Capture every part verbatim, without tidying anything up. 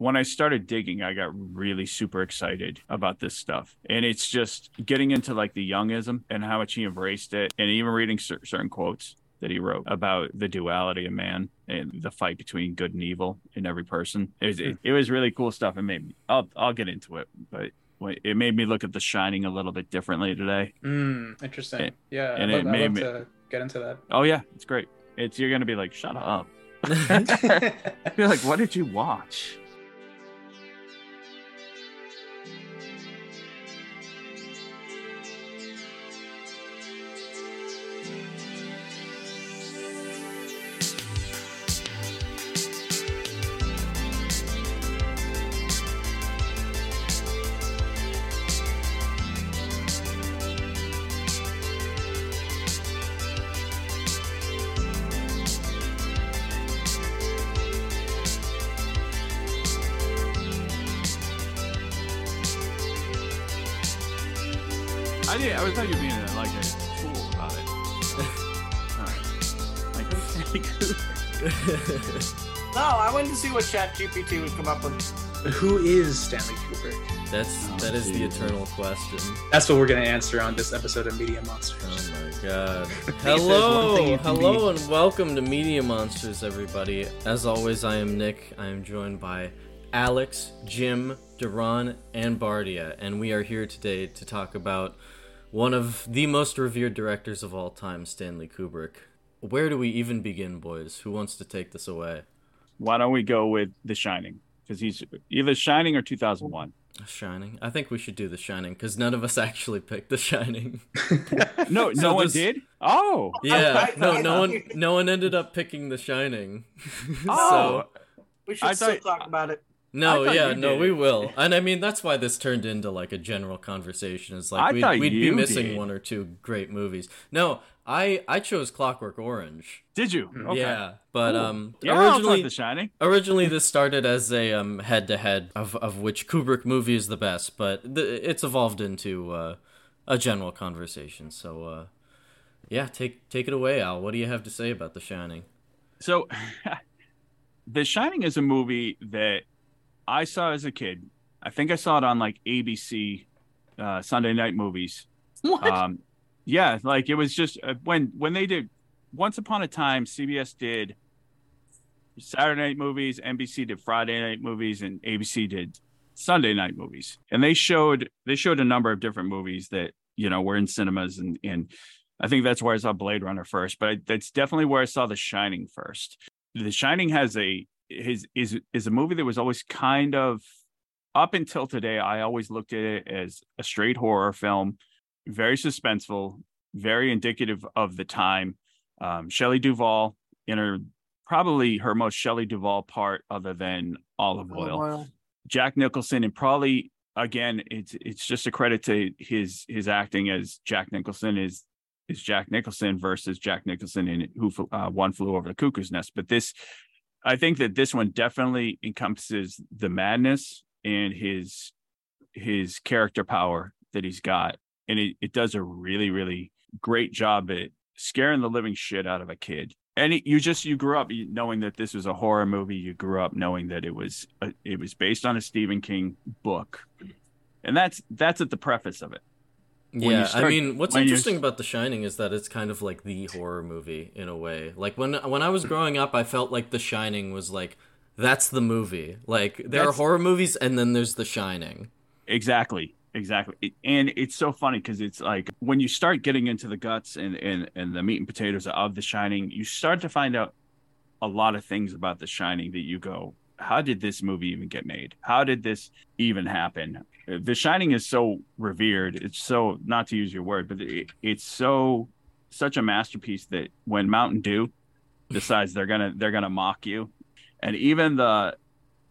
when I started digging, I got really super excited about this stuff. And it's just getting into like the Jungism and how much he embraced it, and even reading cer- certain quotes that he wrote about the duality of man and the fight between good and evil in every person. It was, it, it was really cool stuff. It made me, I'll, I'll get into it, but it made me look at The Shining a little bit differently today. Mm, interesting. It, yeah. And I'd it love, made I'd love me to get into that. Oh yeah. It's great. It's, you're going to be like, shut up. You're like, what did you watch? I thought you were being a, like a fool about it. All right. Like, who's Stanley Kubrick? No, I wanted to see what ChatGPT would come up with. Who is Stanley Kubrick? That's oh, that is dude. the eternal question. That's what we're gonna answer on this episode of Media Monsters. Oh my god! Hello, hello, and welcome to Media Monsters, everybody. As always, I am Nick. I am joined by Alex, Jim, Duran, and Bardia, and we are here today to talk about one of the most revered directors of all time, Stanley Kubrick. Where do we even begin, boys? Who wants to take this away? Why don't we go with The Shining? Because he's either Shining or two thousand one. Shining. I think we should do The Shining, because none of us actually picked The Shining. no, so no one did? Oh! Yeah, no, no one no one ended up picking The Shining. Oh! So, we should I still thought, talk about it. No, yeah, no, we will. And I mean, that's why this turned into like a general conversation. It's like we'd, we'd be missing did. one or two great movies. No, I, I chose Clockwork Orange. Did you? Okay. Yeah, but cool. um, yeah, originally, The Shining. originally this started as a um head-to-head of, of which Kubrick movie is the best, but th- it's evolved into uh, a general conversation. So, uh, yeah, take take it away, Al. What do you have to say about The Shining? So, The Shining is a movie that I saw as a kid. I think I saw it on like A B C uh, Sunday Night Movies. What? Um, yeah, like it was just uh, when when they did Once Upon a Time, C B S did Saturday Night Movies, N B C did Friday Night Movies, and A B C did Sunday Night Movies. And they showed they showed a number of different movies that, you know, were in cinemas, and and I think that's where I saw Blade Runner first. But I, that's definitely where I saw The Shining first. The Shining has a His is is a movie that was always kind of, up until today, I always looked at it as a straight horror film, very suspenseful, very indicative of the time. Um, Shelley Duvall in her probably her most Shelley Duvall part, other than Olive Oil. Oil. Jack Nicholson, and probably again, it's it's just a credit to his his acting as Jack Nicholson is is Jack Nicholson versus Jack Nicholson in Who uh, One Flew Over the Cuckoo's Nest, but this. I think that this one definitely encompasses the madness and his his character power that he's got. And it, it does a really, really great job at scaring the living shit out of a kid. And it, you just you grew up knowing that this was a horror movie. You grew up knowing that it was a, it was based on a Stephen King book. And that's that's at the preface of it. When yeah, start, I mean, what's interesting about The Shining is that it's kind of like the horror movie in a way. Like when when I was growing up, I felt like The Shining was like, that's the movie. Like there are horror movies and then there's The Shining. Exactly, exactly. It, and it's so funny because it's like when you start getting into the guts and, and, and the meat and potatoes of The Shining, you start to find out a lot of things about The Shining that you go, how did this movie even get made? How did this even happen? The Shining is so revered. It's so, not to use your word, but it, it's so such a masterpiece that when Mountain Dew decides they're gonna they're gonna mock you, and even the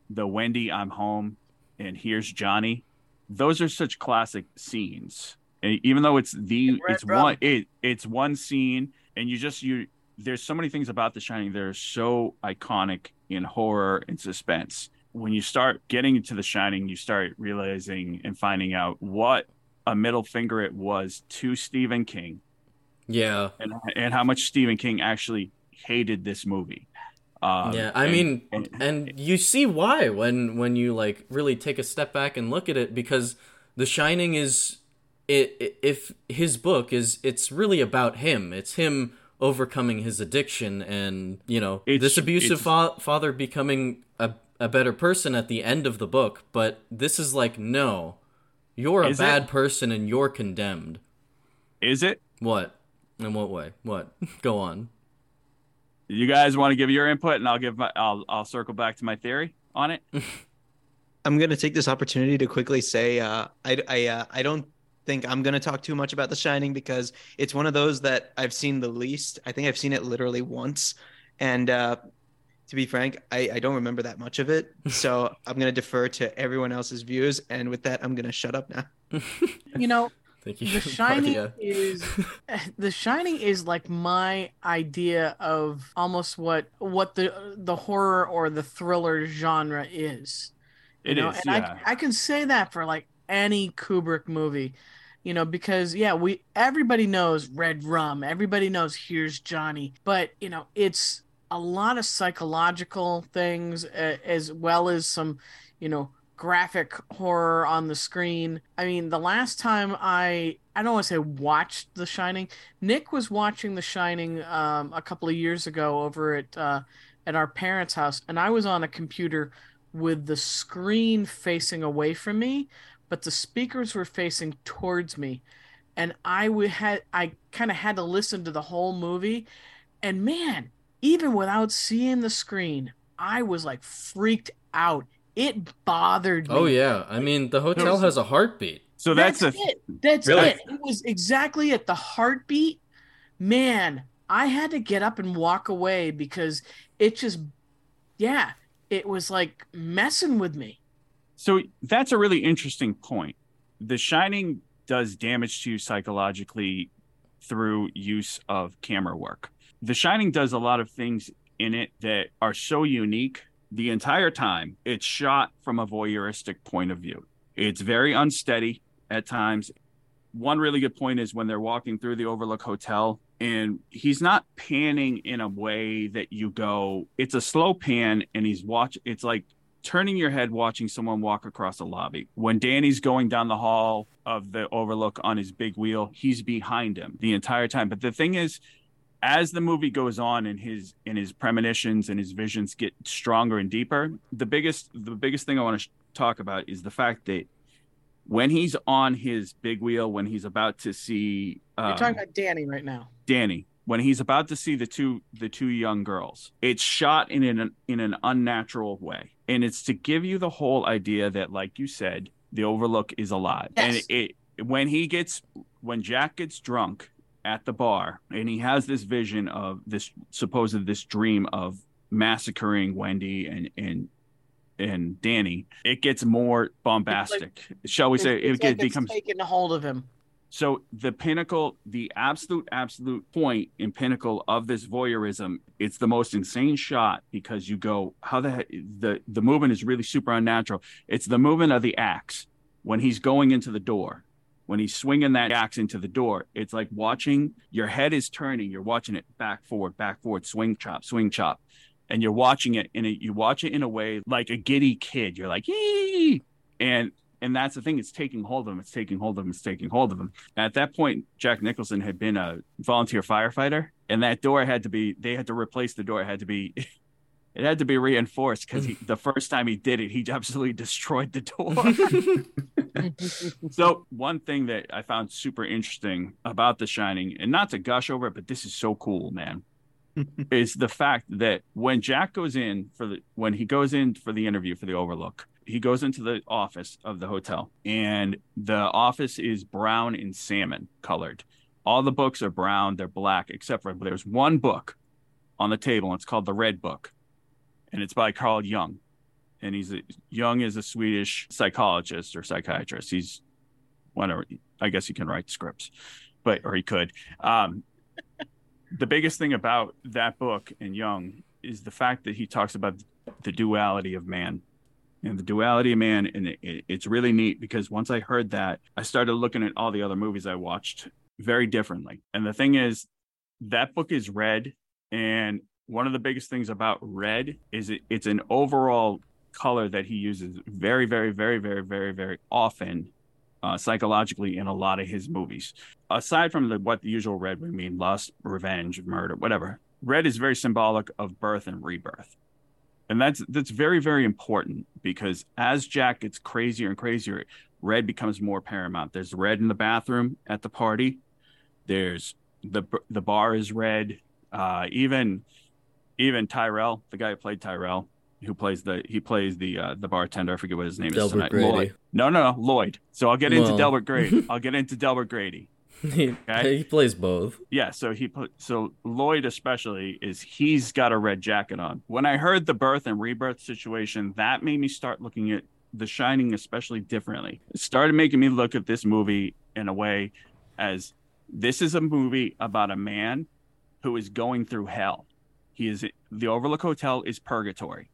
the Wendy I'm home and here's Johnny, those are such classic scenes. And even though it's the it's one it it's one scene, and you just you there's so many things about The Shining that are so iconic in horror and suspense. When you start getting into The Shining, you start realizing and finding out what a middle finger it was to Stephen King. Yeah. And, and how much Stephen King actually hated this movie. Um, yeah, I and, mean, and, and you see why when when you like really take a step back and look at it, because The Shining is it if his book is it's really about him. It's him overcoming his addiction, and you know this abusive fa- father becoming a a better person at the end of the book. But this is like, no, you're a bad it? person and you're condemned. Is it? What? In what way? What? Go on. You guys want to give your input, and I'll give my I'll I'll circle back to my theory on it. I'm going to take this opportunity to quickly say uh, I I uh, I don't think I'm going to talk too much about The Shining, because it's one of those that I've seen the least. I think I've seen it literally once, and uh, to be frank, I, I don't remember that much of it. So I'm going to defer to everyone else's views, and with that, I'm going to shut up now. You know. Thank you. The Shining Barbie, yeah. is The Shining is like my idea of almost what what the the horror or the thriller genre is. It you know? is, and yeah. I I can say that for like any Kubrick movie, you know, because yeah, we everybody knows Red Rum, everybody knows Here's Johnny, but you know, it's a lot of psychological things uh, as well as some, you know, graphic horror on the screen. I mean, the last time I, I don't want to say watched The Shining. Nick was watching The Shining um, a couple of years ago over at uh, at our parents' house, and I was on a computer with the screen facing away from me, but the speakers were facing towards me, and I would had I kind of had to listen to the whole movie, and man, even without seeing the screen, I was like freaked out. It bothered me. Oh, yeah. I mean, the hotel has a heartbeat. So that's, that's a... it. That's really? it. It was exactly at the heartbeat. Man, I had to get up and walk away because it just, yeah, it was like messing with me. So that's a really interesting point. The Shining does damage to you psychologically through use of camera work. The Shining does a lot of things in it that are so unique. The entire time, it's shot from a voyeuristic point of view. It's very unsteady at times. One really good point is when they're walking through the Overlook Hotel, and he's not panning in a way that you go, it's a slow pan, and he's watch. It's like turning your head, watching someone walk across the lobby. When Danny's going down the hall of the Overlook on his big wheel, he's behind him the entire time. But the thing is, as the movie goes on and his and his premonitions and his visions get stronger and deeper, the biggest the biggest thing I want to sh- talk about is the fact that when he's on his big wheel, when he's about to see, um, you're talking about Danny right now. Danny, when he's about to see the two the two young girls, it's shot in an in an unnatural way, and it's to give you the whole idea that, like you said, the Overlook is alive. Yes. And it, it when he gets when Jack gets drunk at the bar, and he has this vision of this supposed this dream of massacring Wendy and and and Danny, it gets more bombastic, like, shall we say it, like gets, it becomes taken hold of him. So the pinnacle, the absolute absolute point and pinnacle of this voyeurism, it's the most insane shot, because you go, how the the the movement is really super unnatural. It's the movement of the axe when he's going into the door. When he's swinging that axe into the door, it's like watching, your head is turning, you're watching it back, forward, back, forward, swing, chop, swing, chop. And you're watching it, and you watch it in a way like a giddy kid. You're like, yee! And and that's the thing, it's taking hold of him, it's taking hold of him, it's taking hold of him. At that point, Jack Nicholson had been a volunteer firefighter, and that door had to be, they had to replace the door, it had to be... It had to be reinforced, because the first time he did it, he absolutely destroyed the door. So one thing that I found super interesting about The Shining, and not to gush over it, but this is so cool, man, is the fact that when Jack goes in for the when he goes in for the interview for the Overlook, he goes into the office of the hotel, and the office is brown and salmon colored. All the books are brown, they're black, except for there's one book on the table, and it's called the Red Book. And it's by Carl Jung. And he's a, Jung is a Swedish psychologist or psychiatrist. He's whatever. I guess he can write scripts, but or he could. Um, the biggest thing about that book and Jung is the fact that he talks about the duality of man. And the duality of man, and it, it, it's really neat, because once I heard that, I started looking at all the other movies I watched very differently. And the thing is, that book is read and one of the biggest things about red is it, it's an overall color that he uses very, very, very, very, very, very often uh, psychologically in a lot of his movies. Aside from the, what the usual red would mean, lust, revenge, murder, whatever, red is very symbolic of birth and rebirth. And that's that's very, very important, because as Jack gets crazier and crazier, red becomes more paramount. There's red in the bathroom at the party. There's the the bar is red. Uh, even even Tyrell, the guy who played Tyrell, who plays the he plays the uh, the bartender. I forget what his name Delbert is tonight. Grady. Lloyd. No, no, no, Lloyd. So I'll get well. into Delbert Grady. I'll get into Delbert Grady. He, okay? he plays both. Yeah, so he so Lloyd especially is he's got a red jacket on. When I heard the birth and rebirth situation, that made me start looking at The Shining especially differently. It started making me look at this movie in a way as this is a movie about a man who is going through hell. He is the Overlook Hotel is purgatory.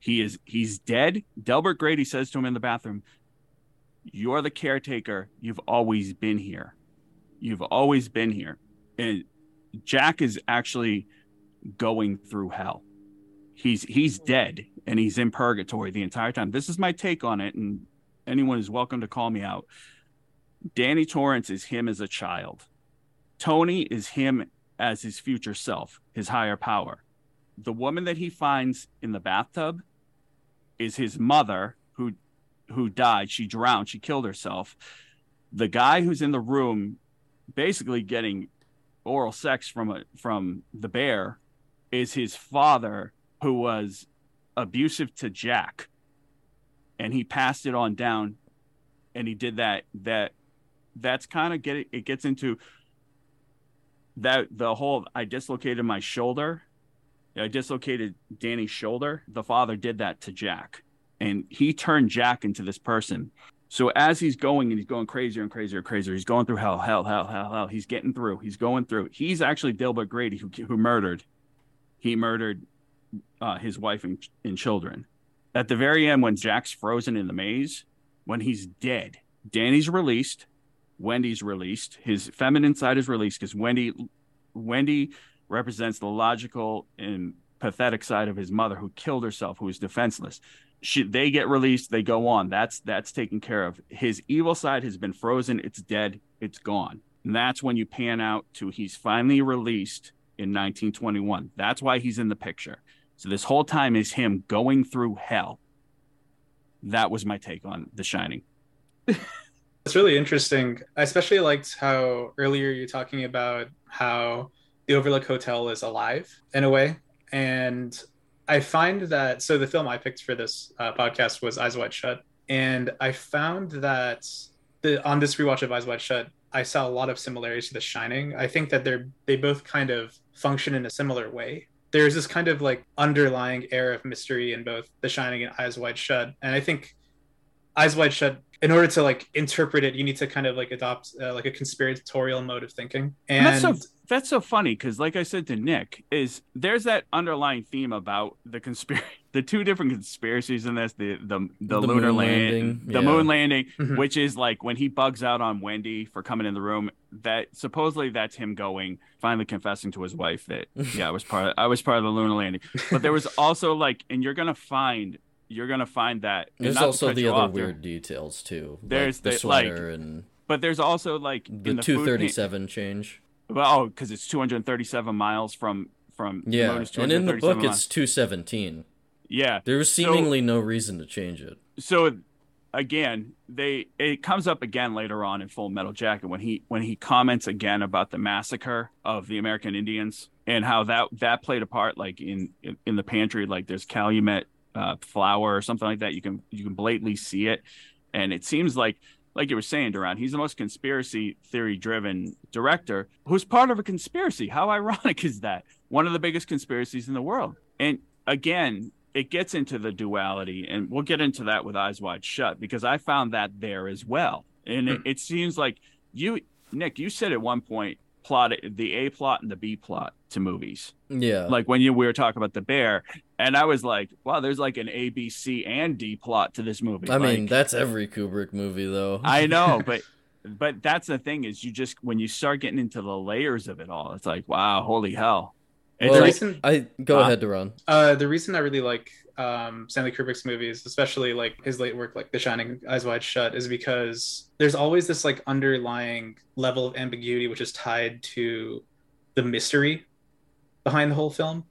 He is he's dead. Delbert Grady says to him in the bathroom, "You're the caretaker. You've always been here." You've always been here. And Jack is actually going through hell. He's he's dead and he's in purgatory the entire time. This is my take on it, and anyone is welcome to call me out. Danny Torrance is him as a child. Tony is him as his future self, his higher power. The woman that he finds in the bathtub is his mother who who died. She drowned. She killed herself. The guy who's in the room basically getting oral sex from a, from the bear is his father, who was abusive to Jack, and he passed it on down, and he did that that that's kind of get it gets into that the whole I dislocated my shoulder I dislocated Danny's shoulder. The father did that to Jack, and he turned Jack into this person. So as he's going and he's going crazier and crazier and crazier, he's going through hell, hell, hell, hell, hell. He's getting through. He's going through. He's actually Delbert Grady, who who murdered. He murdered uh, his wife and, and children. At the very end, when Jack's frozen in the maze, when he's dead, Danny's released. Wendy's released. His feminine side is released because Wendy, Wendy represents the logical and pathetic side of his mother, who killed herself, who is defenseless. She, they get released. They go on. That's that's taken care of. His evil side has been frozen. It's dead. It's gone. And that's when you pan out to he's finally released in nineteen twenty-one. That's why he's in the picture. So this whole time is him going through hell. That was my take on The Shining. It's really interesting. I especially liked how earlier you're talking about how the Overlook Hotel is alive in a way. And I find that, so the film I picked for this uh, podcast was Eyes Wide Shut. And I found that the on this rewatch of Eyes Wide Shut, I saw a lot of similarities to The Shining. I think that they're they both kind of function in a similar way. There's this kind of like underlying air of mystery in both The Shining and Eyes Wide Shut. And I think Eyes Wide Shut, in order to like interpret it, you need to kind of like adopt uh, like a conspiratorial mode of thinking. And, and that's so that's so funny because, like I said to Nick, is there's that underlying theme about the conspiracy, the two different conspiracies in this, the the the, the lunar landing, land, the yeah. moon landing, mm-hmm. which is like when he bugs out on Wendy for coming in the room. That supposedly that's him going finally confessing to his wife that yeah I was part of, I was part of the lunar landing. But there was also like, and you're gonna find. You're gonna find that there's also the other weird details too. There's like the, the sweater like, and but there's also like the, the two thirty-seven change. Well, oh, because it's two hundred thirty-seven miles from from yeah, and in the book miles. It's two seventeen. Yeah, there was seemingly so, no reason to change it. So again, they it comes up again later on in Full Metal Jacket when he when he comments again about the massacre of the American Indians and how that that played a part, like in in, in the pantry, like there's Calumet. Uh, flour or something like that. You can you can blatantly see it, and it seems like like you were saying, Duran, he's the most conspiracy theory driven director who's part of a conspiracy. How ironic is that? One of the biggest conspiracies in the world. And again, it gets into the duality, and we'll get into that with Eyes Wide Shut because I found that there as well. And it, it seems like you, Nick, you said at one point plot the A plot and the B plot to movies. Yeah, like when you we were talking about the bear, and I was like, wow, there's like an A, B, C, and D plot to this movie. I like, mean, that's every Kubrick movie, though. I know, but but that's the thing is, you just when you start getting into the layers of it all, it's like, wow, holy hell, And well, the reason I go uh, ahead to run. Uh, the reason I really like um, Stanley Kubrick's movies, especially like his late work, like The Shining, Eyes Wide Shut, is because there's always this like underlying level of ambiguity, which is tied to the mystery behind the whole film.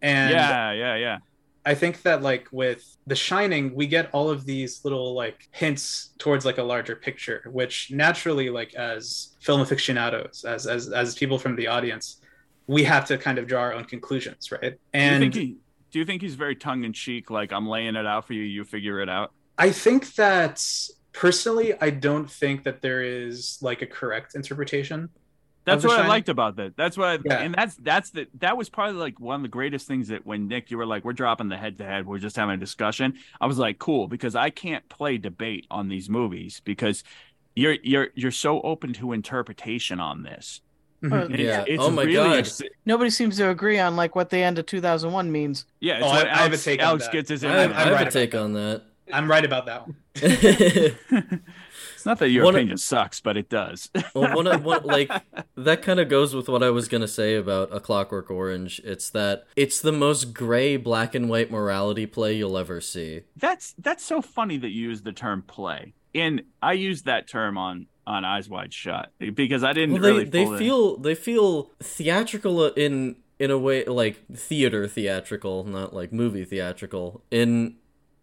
And yeah, yeah, yeah. I think that like with The Shining, we get all of these little like hints towards like a larger picture, which naturally, like as film aficionados, as as as people from the audience, we have to kind of draw our own conclusions, right? And do you think, he, do you think he's very tongue-in-cheek, like I'm laying it out for you, you figure it out? I think that personally, I don't think that there is like a correct interpretation. That's what I liked about that. That's what, I, yeah. and that's that's the that was probably like one of the greatest things that when Nick, you were like, we're dropping the head to head, we're just having a discussion. I was like, cool, because I can't play debate on these movies because you're you're you're so open to interpretation on this. Mm-hmm. Yeah. It's, it's oh my really god! Ex- Nobody seems to agree on like what the end of two thousand one means. Yeah, it's oh, what I, Alex, I have a take Alex on that. Gets his I have, I have right a take on that. that. I'm right about that one. It's not that your one opinion of, sucks, but it does. Well, one of, one, like that kind of goes with what I was gonna say about A Clockwork Orange. It's that it's the most gray, black and white morality play you'll ever see. That's that's so funny that you use the term play, and I used that term on. on Eyes Wide Shut because I didn't well, they, really they in. feel they feel theatrical in in a way, like theater theatrical, not like movie theatrical, in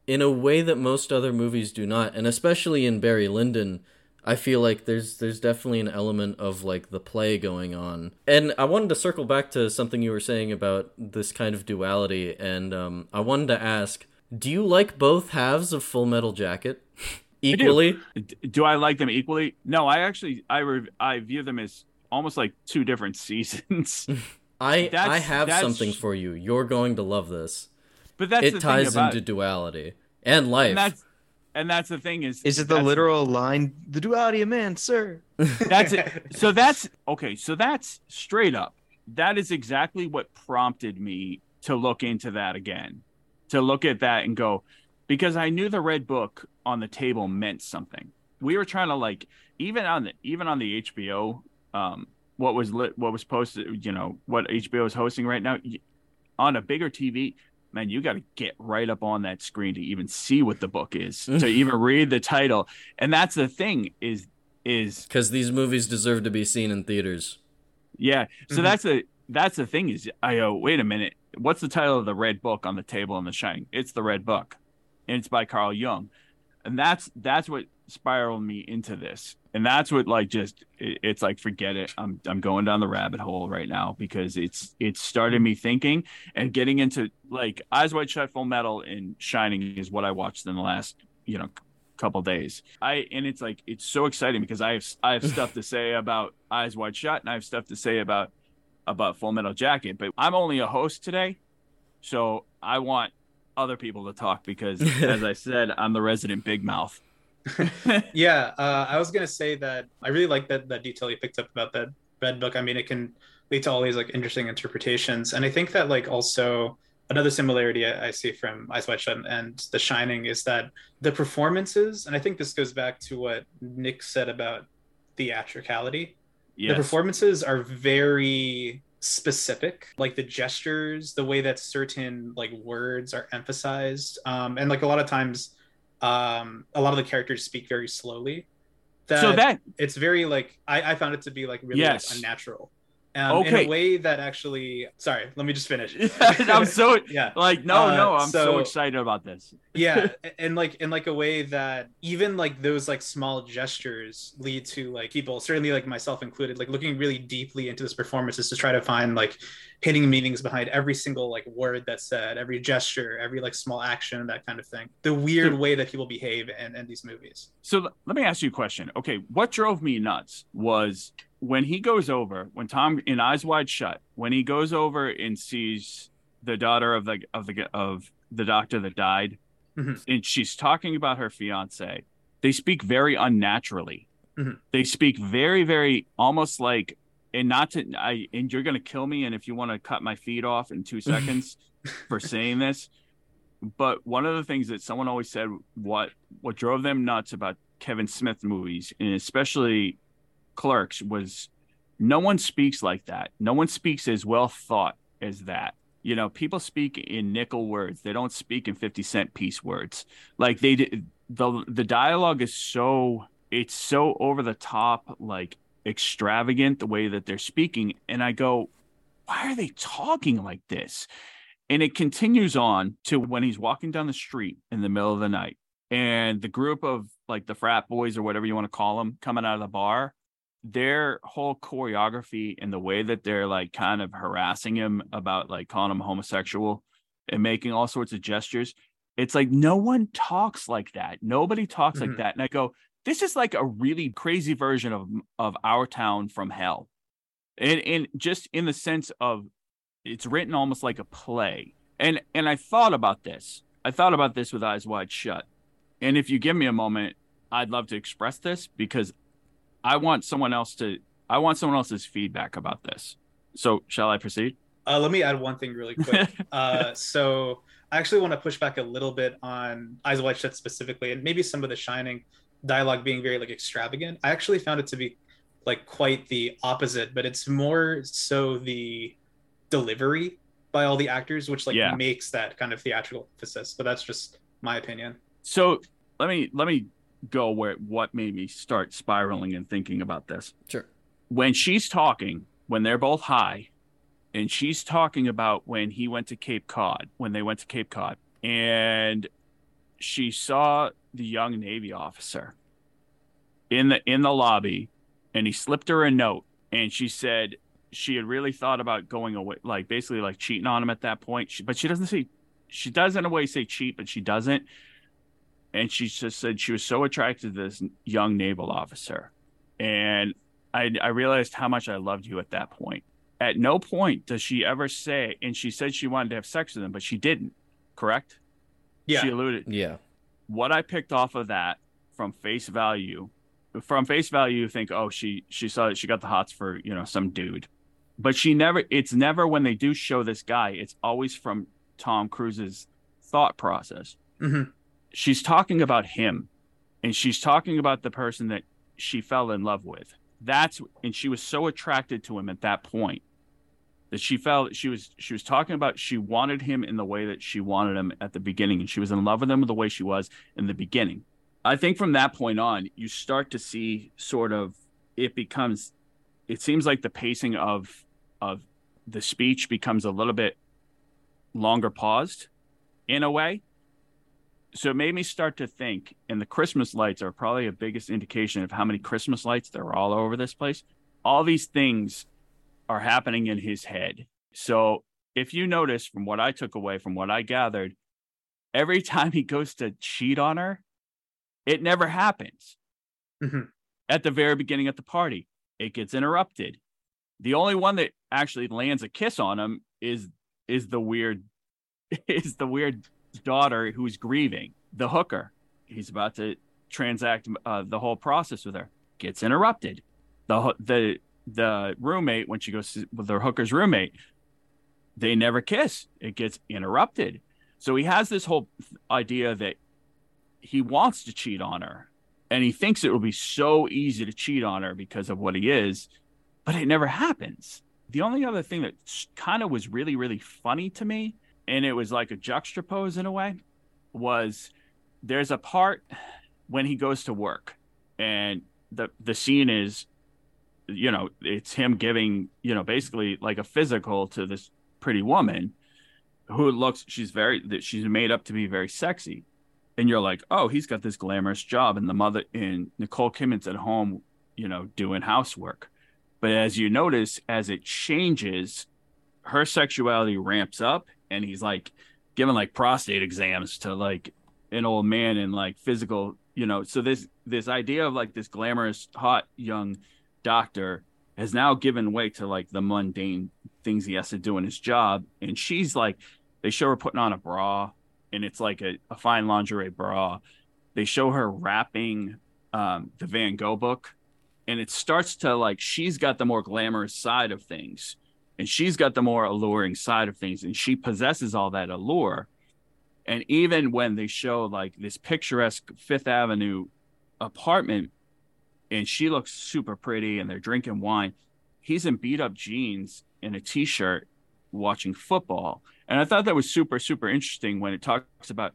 in a way that most other movies do not, and especially in Barry Lyndon I feel like there's there's definitely an element of like the play going on. And I wanted to circle back to something you were saying about this kind of duality, and um I wanted to ask, do you like both halves of Full Metal Jacket? Equally? I do. do I like them equally? No, I actually I re- I view them as almost like two different seasons. I that's, I have that's... something for you. You're going to love this. But that's it the ties thing about... into duality and life. And that's, and that's the thing is is it the literal line? The duality of man, sir. That's it. So that's okay. So that's straight up. That is exactly what prompted me to look into that again, to look at that and go. Because I knew the Red Book on the table meant something. We were trying to like even on the even on the H B O, um, what was lit, what was posted, you know, what H B O is hosting right now on a bigger T V. Man, you got to get right up on that screen to even see what the book is, to even read the title. And that's the thing is is because these movies deserve to be seen in theaters. Yeah, so mm-hmm. that's a that's the thing is I go, wait a minute, what's the title of the Red Book on the table in The Shining? It's the Red Book. And it's by Carl Jung. And that's that's what spiraled me into this. And that's what like just it, it's like forget it. I'm I'm going down the rabbit hole right now because it's it's started me thinking and getting into like Eyes Wide Shut, Full Metal, and Shining is what I watched in the last, you know, couple days. I and it's like it's so exciting because I have I have stuff to say about Eyes Wide Shut and I have stuff to say about about Full Metal Jacket, but I'm only a host today. So I want other people to talk because as I said, I'm the resident big mouth. yeah uh I was gonna say that I really like that that detail you picked up about that Red Book. I mean, it can lead to all these like interesting interpretations, and I think that like also another similarity I, I see from Eyes Wide Shut and, and The Shining is that the performances, and I think this goes back to what Nick said about theatricality. Yes. The performances are very specific, like the gestures, the way that certain like words are emphasized, um and like a lot of times um a lot of the characters speak very slowly, that so that it's very like i i found it to be like really yes. like, unnatural um, okay. in a way that actually sorry let me just finish i'm so yeah like no uh, no i'm so, so excited about this yeah and like in like a way that even like those like small gestures lead to like people, certainly like myself included, like looking really deeply into this performance is to try to find like hidden meanings behind every single like word that's said, every gesture, every like small action, that kind of thing, the weird way that people behave and in these movies. So l- let me ask you a question. Okay, what drove me nuts was when he goes over, when Tom in Eyes Wide Shut, when he goes over and sees the daughter of the of the of the doctor that died. Mm-hmm. And she's talking about her fiance. They speak very unnaturally. Mm-hmm. They speak very, very almost like, and not to, I, and you're going to kill me. And if you want to cut my feet off in two seconds for saying this. But one of the things that someone always said, what, what drove them nuts about Kevin Smith movies, and especially Clerks, was no one speaks like that. No one speaks as well thought as that. You know, people speak in nickel words. They don't speak in fifty cent piece words. Like they did, the the dialogue is so, it's so over the top, like extravagant the way that they're speaking. And I go, why are they talking like this? And it continues on to when he's walking down the street in the middle of the night, and the group of like the frat boys or whatever you want to call them coming out of the bar, their whole choreography and the way that they're like kind of harassing him about like calling him homosexual and making all sorts of gestures. It's like, no one talks like that. Nobody talks mm-hmm. like that. And I go, this is like a really crazy version of, of Our Town from Hell. And, and just in the sense of it's written almost like a play. And, and I thought about this. I thought about this with Eyes Wide Shut. And if you give me a moment, I'd love to express this because I want someone else to, I want someone else's feedback about this. So shall I proceed? Uh, let me add one thing really quick. uh, so I actually want to push back a little bit on Eyes Wide Shut specifically, and maybe some of The Shining dialogue being very like extravagant. I actually found it to be like quite the opposite, but it's more so the delivery by all the actors, which like yeah. makes that kind of theatrical emphasis. But that's just my opinion. So let me, let me, go where what made me start spiraling and thinking about this. Sure. When she's talking, when they're both high, and she's talking about when he went to Cape Cod, when they went to Cape Cod, and she saw the young Navy officer in the in the lobby, and he slipped her a note, and she said she had really thought about going away, like basically like cheating on him at that point. She, but she doesn't say, she does in a way say cheat, but she doesn't. And she just said she was so attracted to this young naval officer. And I, I realized how much I loved you at that point. At no point does she ever say, and she said she wanted to have sex with him, but she didn't, correct? Yeah. She alluded. Yeah. What I picked off of that from face value, from face value, you think, oh, she, she saw that she got the hots for, you know, some dude. But she never, it's never when they do show this guy, it's always from Tom Cruise's thought process. Mm-hmm. She's talking about him, and she's talking about the person that she fell in love with. That's, and she was so attracted to him at that point that she felt she was, she was talking about, she wanted him in the way that she wanted him at the beginning. And she was in love with him the way she was in the beginning. I think from that point on, you start to see sort of, it becomes, it seems like the pacing of, of the speech becomes a little bit longer paused in a way. So it made me start to think, and the Christmas lights are probably a biggest indication of how many Christmas lights there are all over this place. All these things are happening in his head. So if you notice from what I took away, from what I gathered, every time he goes to cheat on her, it never happens. Mm-hmm. At the very beginning at the party, it gets interrupted. The only one that actually lands a kiss on him is is the weird is the weird daughter who's grieving, the hooker. He's about to transact uh, the whole process with her. Gets interrupted. The the the roommate, when she goes to, with her hooker's roommate, they never kiss. It gets interrupted. So he has this whole idea that he wants to cheat on her, and he thinks it will be so easy to cheat on her because of what he is, but it never happens. The only other thing that kind of was really, really funny to me, and it was like a juxtapose in a way, was there's a part when he goes to work, and the the scene is, you know, it's him giving, you know, basically like a physical to this pretty woman who looks, she's very, she's made up to be very sexy. And you're like, oh, he's got this glamorous job. And the mother and Nicole Kidman's at home, you know, doing housework. But as you notice, as it changes, her sexuality ramps up. And he's like giving like prostate exams to like an old man and like physical, you know. So this this idea of like this glamorous, hot young doctor has now given way to like the mundane things he has to do in his job. And she's like, they show her putting on a bra, and it's like a, a fine lingerie bra. They show her wrapping um, the Van Gogh book. And it starts to like, she's got the more glamorous side of things. And she's got the more alluring side of things, and she possesses all that allure. And even when they show like this picturesque Fifth Avenue apartment, and she looks super pretty, and they're drinking wine, he's in beat up jeans and a t-shirt, watching football. And I thought that was super, super interesting when it talks about,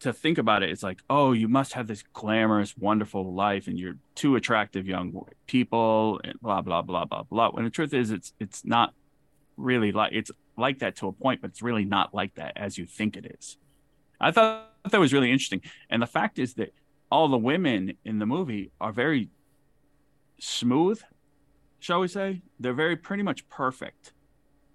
to think about it, it's like, oh, you must have this glamorous, wonderful life and you're two attractive young people and blah, blah, blah, blah, blah. When the truth is, it's it's not really like, it's like that to a point, but it's really not like that as you think it is. I thought that was really interesting. And the fact is that all the women in the movie are very smooth, shall we say. They're very pretty much perfect,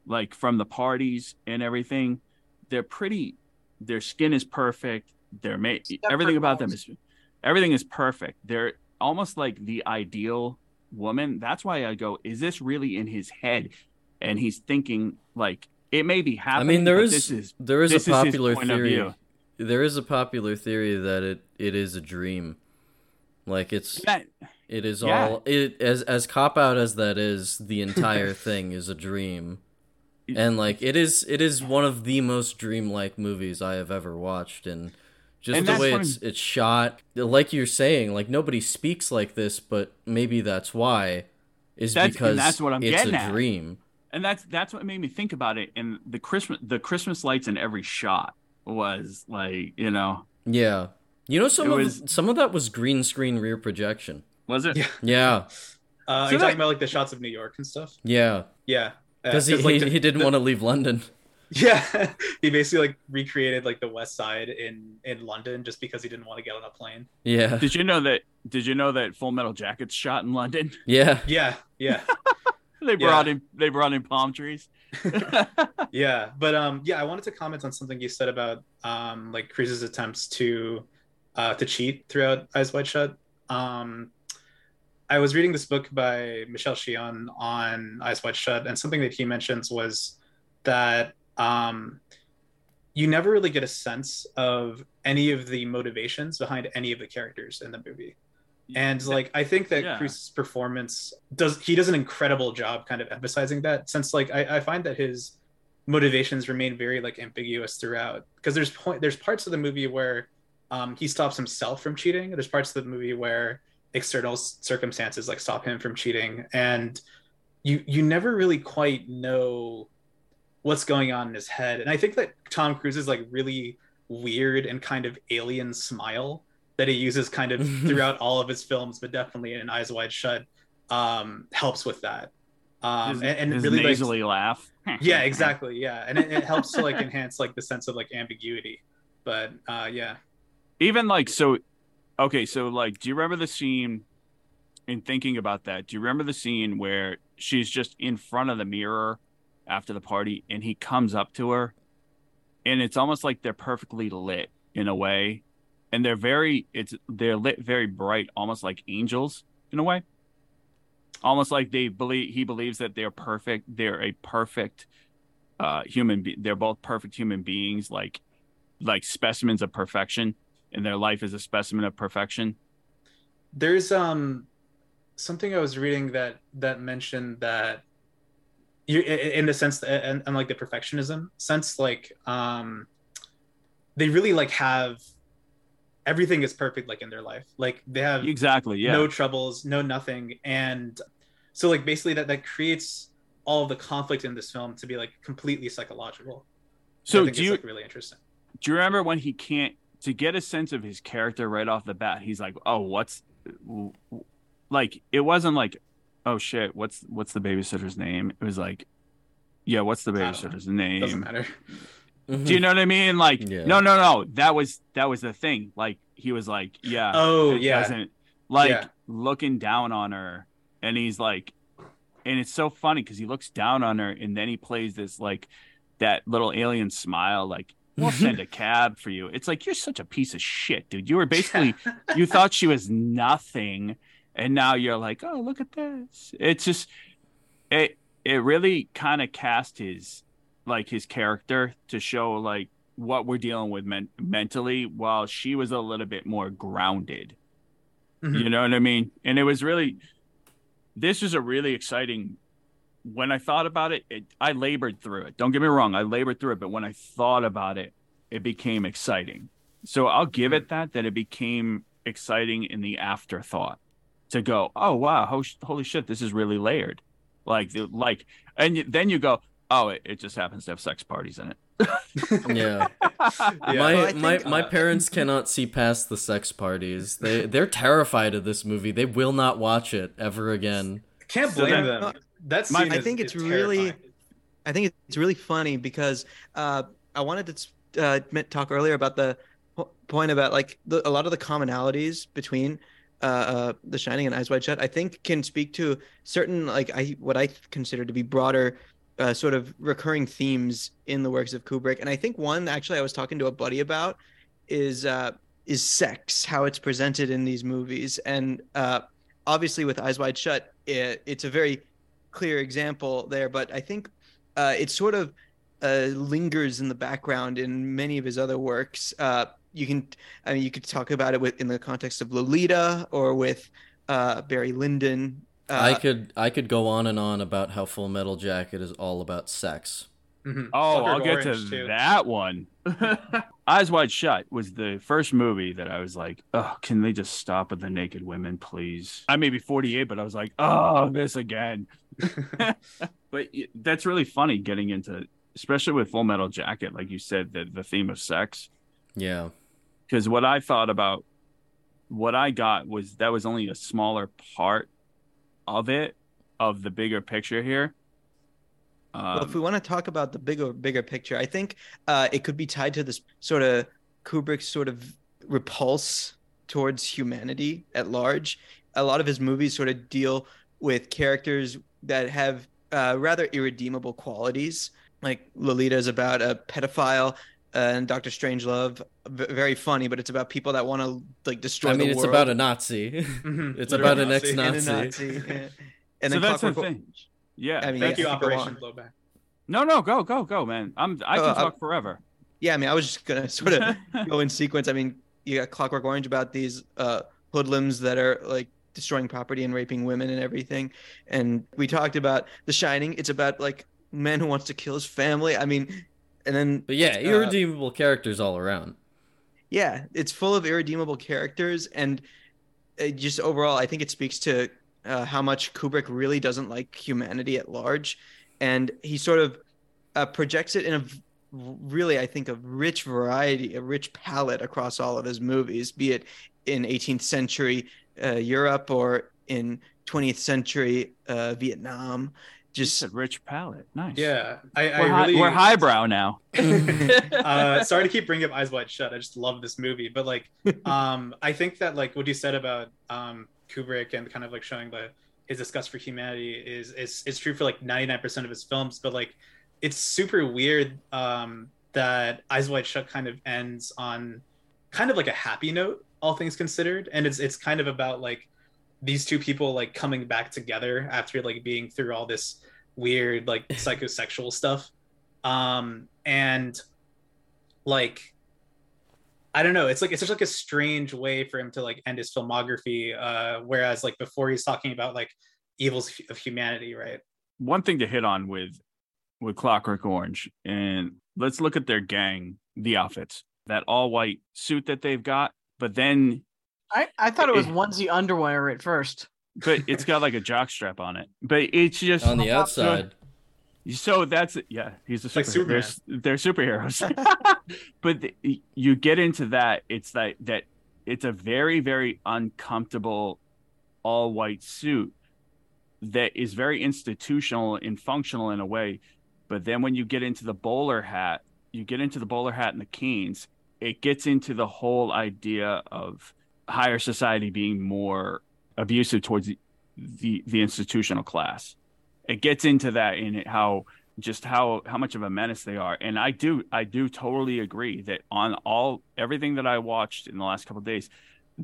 like from the parties and everything. They're pretty... Their skin is perfect. They're made. Everything about them is, everything is perfect. They're almost like the ideal woman. That's why I go, is this really in his head? And he's thinking like it may be happening. I mean, there is, this is there is a popular theory. There is a popular theory that it, it is a dream. Like it's yeah. it is yeah. all it as as cop out as that is. The entire thing is a dream. And like it is, it is one of the most dreamlike movies I have ever watched, and just and the way it's it's shot, like you're saying, like nobody speaks like this, but maybe that's why, is that's, because that's what I'm it's getting a at. dream, and that's that's what made me think about it. And the Christmas, the Christmas lights in every shot was like, you know, yeah, you know, some of was, some of that was green screen rear projection. Was it? Yeah. yeah. Uh, so you're that, talking about like the shots of New York and stuff. Yeah. Yeah. Because he, like, he, he didn't the, want to leave London. Yeah, he basically like recreated like the West Side in, in London just because he didn't want to get on a plane. Yeah. Did you know that? Did you know that Full Metal Jacket's shot in London? Yeah. Yeah. Yeah. they brought yeah. in they brought in palm trees. yeah, but um, yeah, I wanted to comment on something you said about um, like Cruise's attempts to uh to cheat throughout Eyes Wide Shut. Um. I was reading this book by Michel Chillon on Eyes Wide Shut, and something that he mentions was that um, you never really get a sense of any of the motivations behind any of the characters in the movie. And like, I think that yeah. Cruise's performance does, he does an incredible job kind of emphasizing that, since like, I, I find that his motivations remain very like ambiguous throughout, because there's point, there's parts of the movie where um, he stops himself from cheating. There's parts of the movie where external circumstances like stop him from cheating, and you you never really quite know what's going on in his head. And I think that Tom Cruise's like really weird and kind of alien smile that he uses kind of throughout all of his films, but definitely in Eyes Wide Shut um helps with that. Um his, and, and his really nasally like, laugh. Yeah, exactly. Yeah, and it, it helps to like enhance like the sense of like ambiguity. But uh yeah, even like so. Okay, so like, do you remember the scene in thinking about that? Do you remember the scene where she's just in front of the mirror after the party and he comes up to her, and it's almost like they're perfectly lit in a way, and they're very it's they're lit very bright, almost like angels in a way. Almost like they believe he believes that they're perfect, they're a perfect uh, human be- they're both perfect human beings, like like specimens of perfection. And their life is a specimen of perfection. There's um something I was reading that that mentioned that you, in the sense that, and, and like the perfectionism sense, like um they really like have everything is perfect like in their life, like they have exactly yeah no troubles, no nothing, and so like basically that that creates all of the conflict in this film to be like completely psychological. So I think do it's, you like, really interesting. Do you remember when he can't? To get a sense of his character right off the bat, he's like, "Oh, what's like?" It wasn't like, "Oh shit, what's what's the babysitter's name?" It was like, "Yeah, what's the babysitter's name?" Doesn't matter. Mm-hmm. Do you know what I mean? Like, yeah. no, no, no. That was that was the thing. Like, he was like, "Yeah, oh it yeah," doesn't, like yeah. looking down on her, and he's like, and it's so funny because he looks down on her, and then he plays this like that little alien smile, like. We'll send a cab for you. It's like, you're such a piece of shit, dude. You were basically, you thought she was nothing, and now you're like, oh, look at this. It's just, it it really kind of cast his, like his character to show like what we're dealing with men- mentally, while she was a little bit more grounded. Mm-hmm. You know what I mean? And it was really, this is a really exciting. When I thought about it, it, I labored through it. Don't get me wrong. I labored through it. But when I thought about it, it became exciting. So I'll give it that, that it became exciting in the afterthought to go, oh, wow, ho- holy shit, this is really layered. Like, like, and then you go, Oh, it, it just happens to have sex parties in it. yeah. yeah. My well, my, think, uh... my parents cannot see past the sex parties. They they're terrified of this movie. They will not watch it ever again. I can't blame so that, them. That's I is, think it's really terrifying. I think it's really funny because uh, I wanted to uh, talk earlier about the point about like the, a lot of the commonalities between Uh, uh, The Shining and Eyes Wide Shut, I think can speak to certain like I what I consider to be broader uh, sort of recurring themes in the works of Kubrick. And I think one actually I was talking to a buddy about is uh, is sex, how it's presented in these movies. And uh, obviously with Eyes Wide Shut, it, it's a very clear example there. But I think uh, it sort of uh, lingers in the background in many of his other works. Uh, You can, I mean, you could talk about it with in the context of Lolita or with uh, Barry Lyndon. Uh, I could, I could go on and on about how Full Metal Jacket is all about sex. Mm-hmm. Oh, I'll get to too. that one. Eyes Wide Shut was the first movie that I was like, oh, can they just stop with the naked women, please? I may be forty-eight, but I was like, oh, this again. But that's really funny getting into, especially with Full Metal Jacket, like you said, the, the theme of sex. Yeah. Because what I thought about, what I got was that was only a smaller part of it, of the bigger picture here. Um, well, if we want to talk about the bigger, bigger picture, I think uh, it could be tied to this sort of Kubrick's sort of repulse towards humanity at large. A lot of his movies sort of deal with characters that have uh, rather irredeemable qualities. Like Lolita is about a pedophile. Uh, and Doctor Strangelove, v- very funny, but it's about people that want to like destroy. I mean, the it's world. about a Nazi. Mm-hmm. It's Literally about an ex-Nazi. And, a Nazi. yeah. and so then that's the thing. Yeah. I mean, Thank yeah, you, Operation Blowback. No, no, go, go, go, man. I'm. I oh, can talk uh, forever. Yeah, I mean, I was just gonna sort of go in sequence. I mean, you got Clockwork Orange about these uh, hoodlums that are like destroying property and raping women and everything, and we talked about The Shining. It's about like man who wants to kill his family. I mean. And then, but yeah, irredeemable uh, characters all around. Yeah, it's full of irredeemable characters, and just overall, I think it speaks to uh, how much Kubrick really doesn't like humanity at large, and he sort of uh, projects it in a really, I think, a rich variety, a rich palette across all of his movies, be it in eighteenth century uh, Europe or in twentieth century uh, Vietnam. Just a rich palette. Nice. Yeah. I, we're, I high, really... we're highbrow now. uh, sorry to keep bringing up Eyes Wide Shut. I just love this movie. But like, um, I think that like what you said about um, Kubrick and kind of like showing the his disgust for humanity is is is true for like ninety-nine percent of his films. But like, it's super weird um, that Eyes Wide Shut kind of ends on kind of like a happy note, all things considered. And it's it's kind of about like these two people like coming back together after like being through all this weird like psychosexual stuff, um and like I don't know, it's like it's just like a strange way for him to like end his filmography, uh whereas like before he's talking about like evils of humanity, right? One thing to hit on with with Clockwork Orange, and let's look at their gang, the outfits, that all white suit that they've got, but then I, I thought it was onesie underwear at first. But it's got like a jockstrap on it. But it's just... on the outside. So, so that's... Yeah, he's a superhero. Like Superman. They're superheroes. But the, you get into that. It's that, that it's a very, very uncomfortable all-white suit that is very institutional and functional in a way. But then when you get into the bowler hat, you get into the bowler hat and the canes, it gets into the whole idea of... higher society being more abusive towards the, the the institutional class. It gets into that in it, how just how how much of a menace they are. And I do I do totally agree that on all everything that I watched in the last couple of days,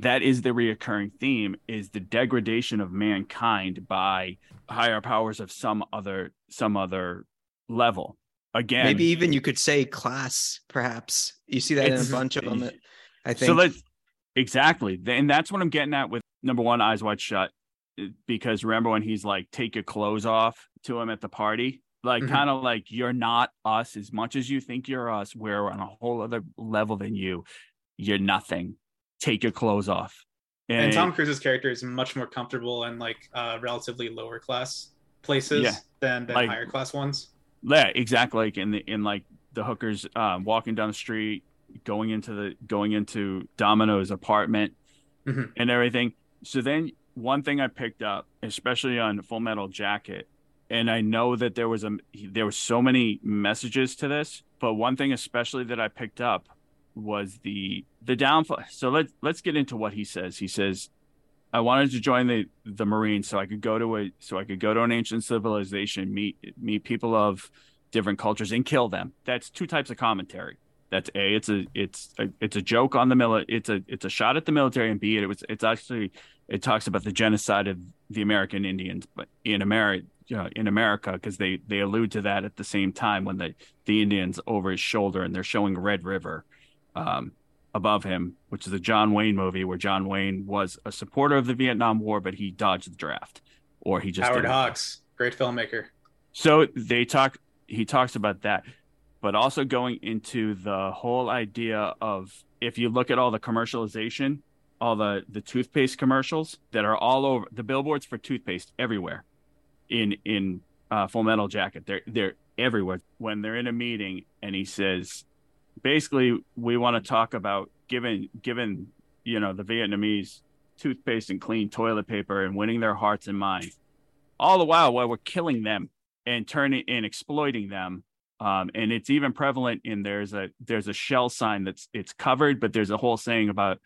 that is the reoccurring theme, is the degradation of mankind by higher powers of some other some other level. Again, maybe even you could say class, perhaps. You see that in a bunch of them, I think. So let's. Exactly. And that's what I'm getting at with number one, Eyes Wide Shut, because remember when he's like, take your clothes off to him at the party, like mm-hmm. kind of like, you're not us as much as you think you're us. We're on a whole other level than you. You're nothing. Take your clothes off. And, and Tom Cruise's character is much more comfortable in like uh, relatively lower class places yeah, than, than like, higher class ones. Yeah, exactly. Like in the in like the hookers um, walking down the street, going into the going into Domino's apartment, mm-hmm. and everything. So then one thing I picked up, especially on Full Metal Jacket, and I know that there was a there were so many messages to this, but one thing especially that I picked up was the the downfall. So let's let's get into what he says. He says, I wanted to join the, the Marines so I could go to a so I could go to an ancient civilization, meet meet people of different cultures and kill them. That's two types of commentary. That's a it's a it's a, it's a joke on the mili- it's a it's a shot at the military, and B, it was it's actually it talks about the genocide of the American Indians in America you know, in America because they they allude to that at the same time when the the Indians over his shoulder and they're showing Red River um, above him, which is a John Wayne movie where John Wayne was a supporter of the Vietnam War, but he dodged the draft, or he just Howard Hawks, great filmmaker. So they talk, he talks about that, but also going into the whole idea of, if you look at all the commercialization, all the, the toothpaste commercials that are all over the billboards for toothpaste everywhere in, in uh Full Metal Jacket, they're, they're everywhere when they're in a meeting. And he says, basically, we want to talk about giving, given, you know, the Vietnamese toothpaste and clean toilet paper and winning their hearts and minds, all the while while we're killing them and turning and exploiting them. Um, and it's even prevalent in there's a there's a shell sign that's it's covered, but there's a whole saying about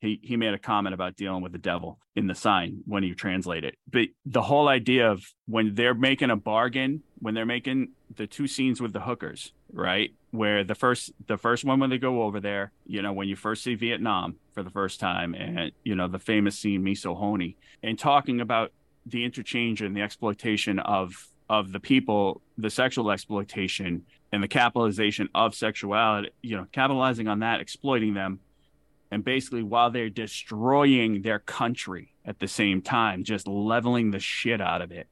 he he made a comment about dealing with the devil in the sign when you translate it. But the whole idea of when they're making a bargain, when they're making the two scenes with the hookers, right? Where the first the first one when they go over there, you know, when you first see Vietnam for the first time, and you know the famous scene Me So Honey, and talking about the interchange and the exploitation of of the people, the sexual exploitation and the capitalization of sexuality, you know, capitalizing on that, exploiting them, and basically while they're destroying their country at the same time, just leveling the shit out of it.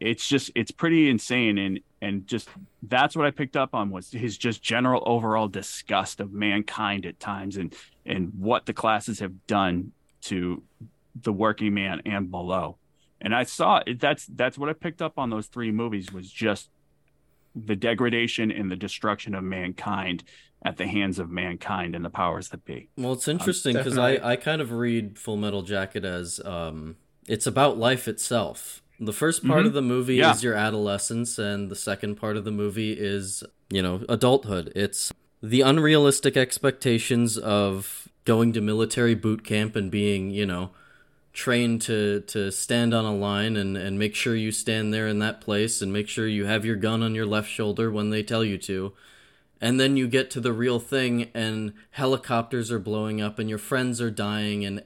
It's just it's pretty insane, and and just that's what I picked up on was his just general overall disgust of mankind at times, and and what the classes have done to the working man and below. And I saw it, that's that's what I picked up on those three movies was just the degradation and the destruction of mankind at the hands of mankind and the powers that be. Well, it's interesting because um, I, I kind of read Full Metal Jacket as um, it's about life itself. The first part mm-hmm. of the movie yeah. is your adolescence, and the second part of the movie is, you know, adulthood. It's the unrealistic expectations of going to military boot camp and being, you know, trained to, to stand on a line and, and make sure you stand there in that place and make sure you have your gun on your left shoulder when they tell you to. And then you get to the real thing, and helicopters are blowing up and your friends are dying, and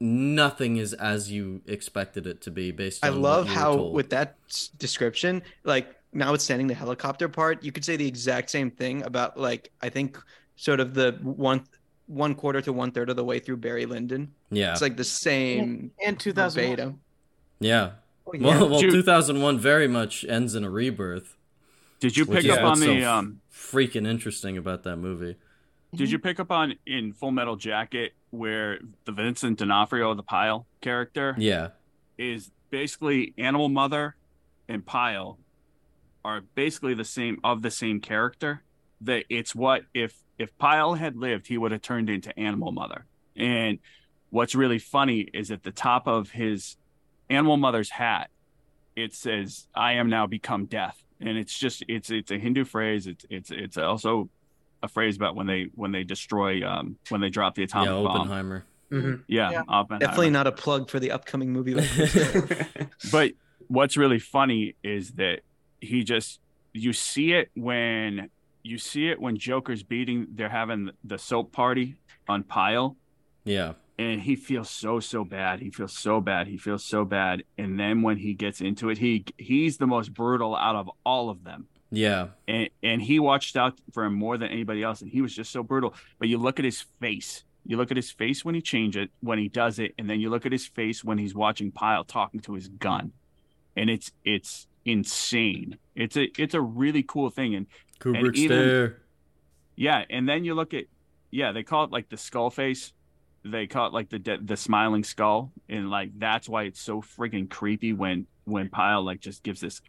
nothing is as you expected it to be based on I love what you how were told. With that description, like notwithstanding the helicopter part, you could say the exact same thing about, like, I think sort of the one one quarter to one third of the way through Barry Lyndon. Yeah. It's like the same. Yeah. And two thousand one. Yeah. Oh, yeah. Well, well you, two thousand one very much ends in a rebirth. Did you pick up on the so um freaking interesting about that movie? Did you pick up on in Full Metal Jacket where the Vincent D'Onofrio, the Pyle character, yeah, is basically Animal Mother and Pyle are basically the same of the same character? That it's what if if Pyle had lived, he would have turned into Animal Mother. And what's really funny is at the top of his Animal Mother's hat, it says, "I am now become death," and it's just it's it's a Hindu phrase. It's it's it's also a phrase about when they when they destroy um when they drop the atomic yeah, Oppenheimer. bomb. Mm-hmm. Yeah, yeah, Oppenheimer. Definitely not a plug for the upcoming movie. But what's really funny is that he just you see it when you see it when Joker's beating they're having the soap party on Pyle. Yeah. And he feels so so bad. He feels so bad. He feels so bad. And then when he gets into it, he he's the most brutal out of all of them. Yeah. And and he watched out for him more than anybody else, and he was just so brutal. But you look at his face. You look at his face when he changes it, when he does it, and then you look at his face when he's watching Pyle talking to his gun. And it's it's insane. It's a it's a really cool thing. And Kubrick stare. Yeah, and then you look at yeah, they call it like the skull face. They call it like the de- the smiling skull, and like that's why it's so freaking creepy when when Pyle like just gives this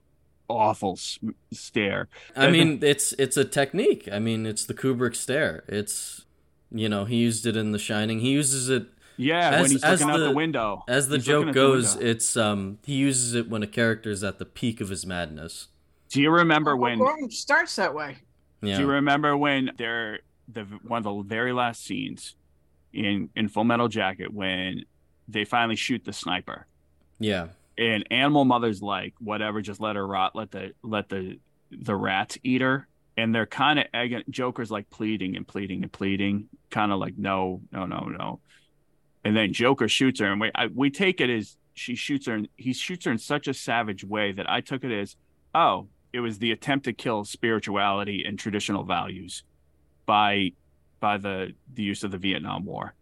awful s- stare. I mean, it's it's a technique. I mean, it's the Kubrick stare. It's, you know, he used it in The Shining. He uses it. Yeah, as, when he's looking the, out the window. As the he's joke goes, the it's um he uses it when a character is at the peak of his madness. Do you remember when Orange starts that way? Yeah. Do you remember when they're the one of the very last scenes in in Full Metal Jacket when they finally shoot the sniper? Yeah. And Animal Mother's like, whatever, just let her rot, let the let the the rats eat her. And they're kind of egging, Joker's like pleading and pleading and pleading, kind of like no, no, no, no. And then Joker shoots her, and we I, we take it as she shoots her, and he shoots her in such a savage way that I took it as, oh, it was the attempt to kill spirituality and traditional values by by the the use of the Vietnam War,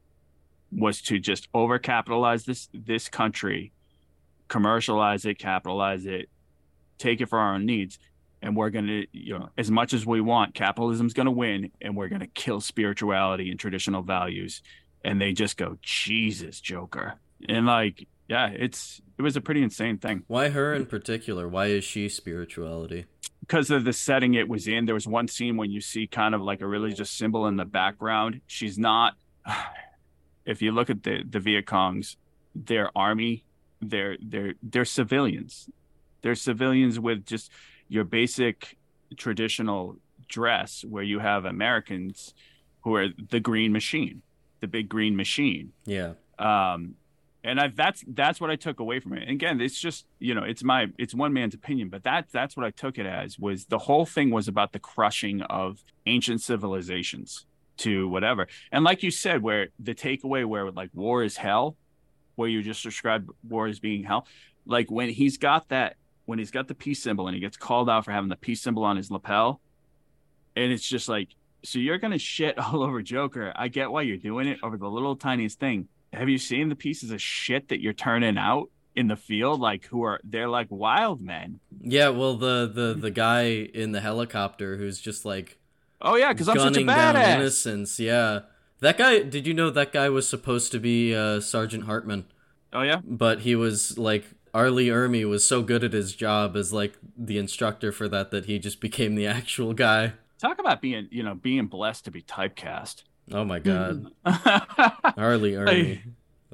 was to just overcapitalize this this country, commercialize it, capitalize it, take it for our own needs, and we're going to, you know, as much as we want, capitalism's going to win, and we're going to kill spirituality and traditional values. And they just go, Jesus, Joker. And like, yeah, it's it was a pretty insane thing. Why her in particular? Why is she spirituality? Because of the setting it was in. There was one scene when you see kind of like a religious symbol in the background. She's not. If you look at the, the Viet Congs, their army, they're they're they're civilians. They're civilians with just your basic traditional dress, where you have Americans who are the green machine. The big green machine. Yeah. Um, and I, that's, that's what I took away from it. And again, it's just, you know, it's my, it's one man's opinion, but that, that's what I took it as, was the whole thing was about the crushing of ancient civilizations to whatever. And like you said, where the takeaway where like war is hell, where you just described war as being hell. Like when he's got that, when he's got the peace symbol and he gets called out for having the peace symbol on his lapel. And it's just like, so you're going to shit all over Joker. I get why you're doing it over the little tiniest thing. Have you seen the pieces of shit that you're turning out in the field? Like who are, they're like wild men. Yeah. Well, the, the, the guy in the helicopter who's just like, oh yeah, cause I'm such a badass. Innocence. Yeah. That guy, did you know that guy was supposed to be uh Sergeant Hartman? Oh yeah. But he was like, Arlie Ermey was so good at his job as like the instructor for that, that he just became the actual guy. Talk about being, you know, being blessed to be typecast. Oh my God, Arlie Ermey, I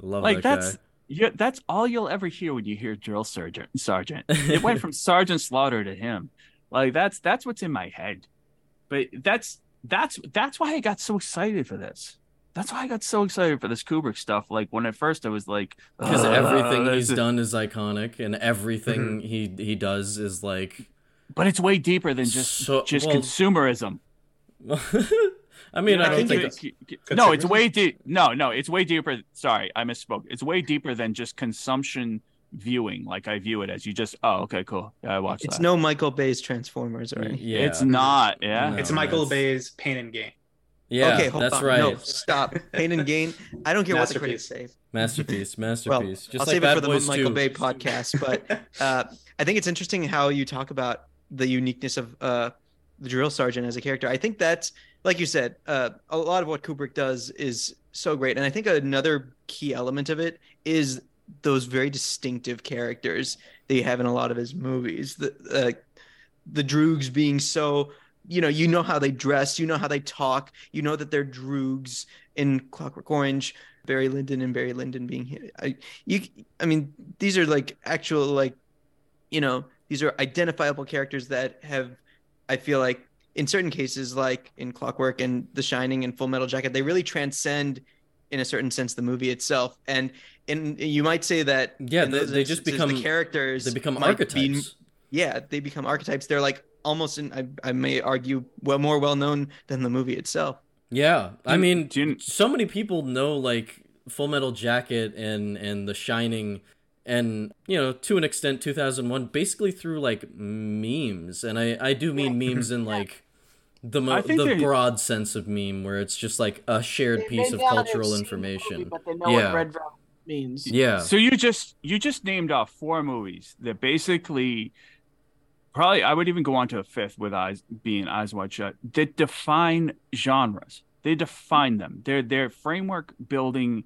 love like that that's, guy. You, that's all you'll ever hear when you hear drill sergeant. Sergeant, it went from Sergeant Slaughter to him. Like that's that's what's in my head. But that's that's that's why I got so excited for this. That's why I got so excited for this Kubrick stuff. Like when at first I was like, because everything he's a... done is iconic, and everything he he does is like. But it's way deeper than just so, just well, consumerism. I mean, yeah, I don't think... think it's, no, it's way deep. No, no, it's way deeper. Sorry, I misspoke. It's way deeper than just consumption viewing. Like I view it as you just, oh, okay, cool. Yeah, I watched it's that. It's no Michael Bay's Transformers, right? Yeah. It's not, yeah. No, it's Michael that's... Bay's Pain and Gain. Yeah, okay, hold that's on. Right. No, stop. Pain and Gain. I don't care what the critics say. Masterpiece, masterpiece. Well, just I'll like save Bad it for Boys the Michael too. Bay podcast, but uh, I think it's interesting how you talk about the uniqueness of uh, the drill sergeant as a character. I think that's, like you said, uh, a lot of what Kubrick does is so great. And I think another key element of it is those very distinctive characters that you have in a lot of his movies. The, uh, the droogs being so, you know, you know how they dress, you know how they talk, you know that they're droogs in Clockwork Orange, Barry Lyndon and Barry Lyndon being here. I, you, I mean, these are like actual, like, you know, these are identifiable characters that have, I feel like, in certain cases, like in Clockwork and The Shining and Full Metal Jacket, they really transcend, in a certain sense, the movie itself. And and you might say that yeah, they, they just become the characters. They become archetypes. Be, yeah, they become archetypes. They're like almost, in, I I may argue, well more well known than the movie itself. Yeah, I mean, do you, do you... so many people know like Full Metal Jacket and and The Shining. And, you know, to an extent, two thousand one, basically through, like, memes. And I, I do mean memes in, like, the mo- the broad sense of meme, where it's just, like, a shared piece of cultural information. Movie, but they know yeah. what red velvet means. Yeah. So you just you just named off four movies that basically, probably, I would even go on to a fifth with eyes being Eyes Wide Shut, that define genres. They define them. They're, they're framework-building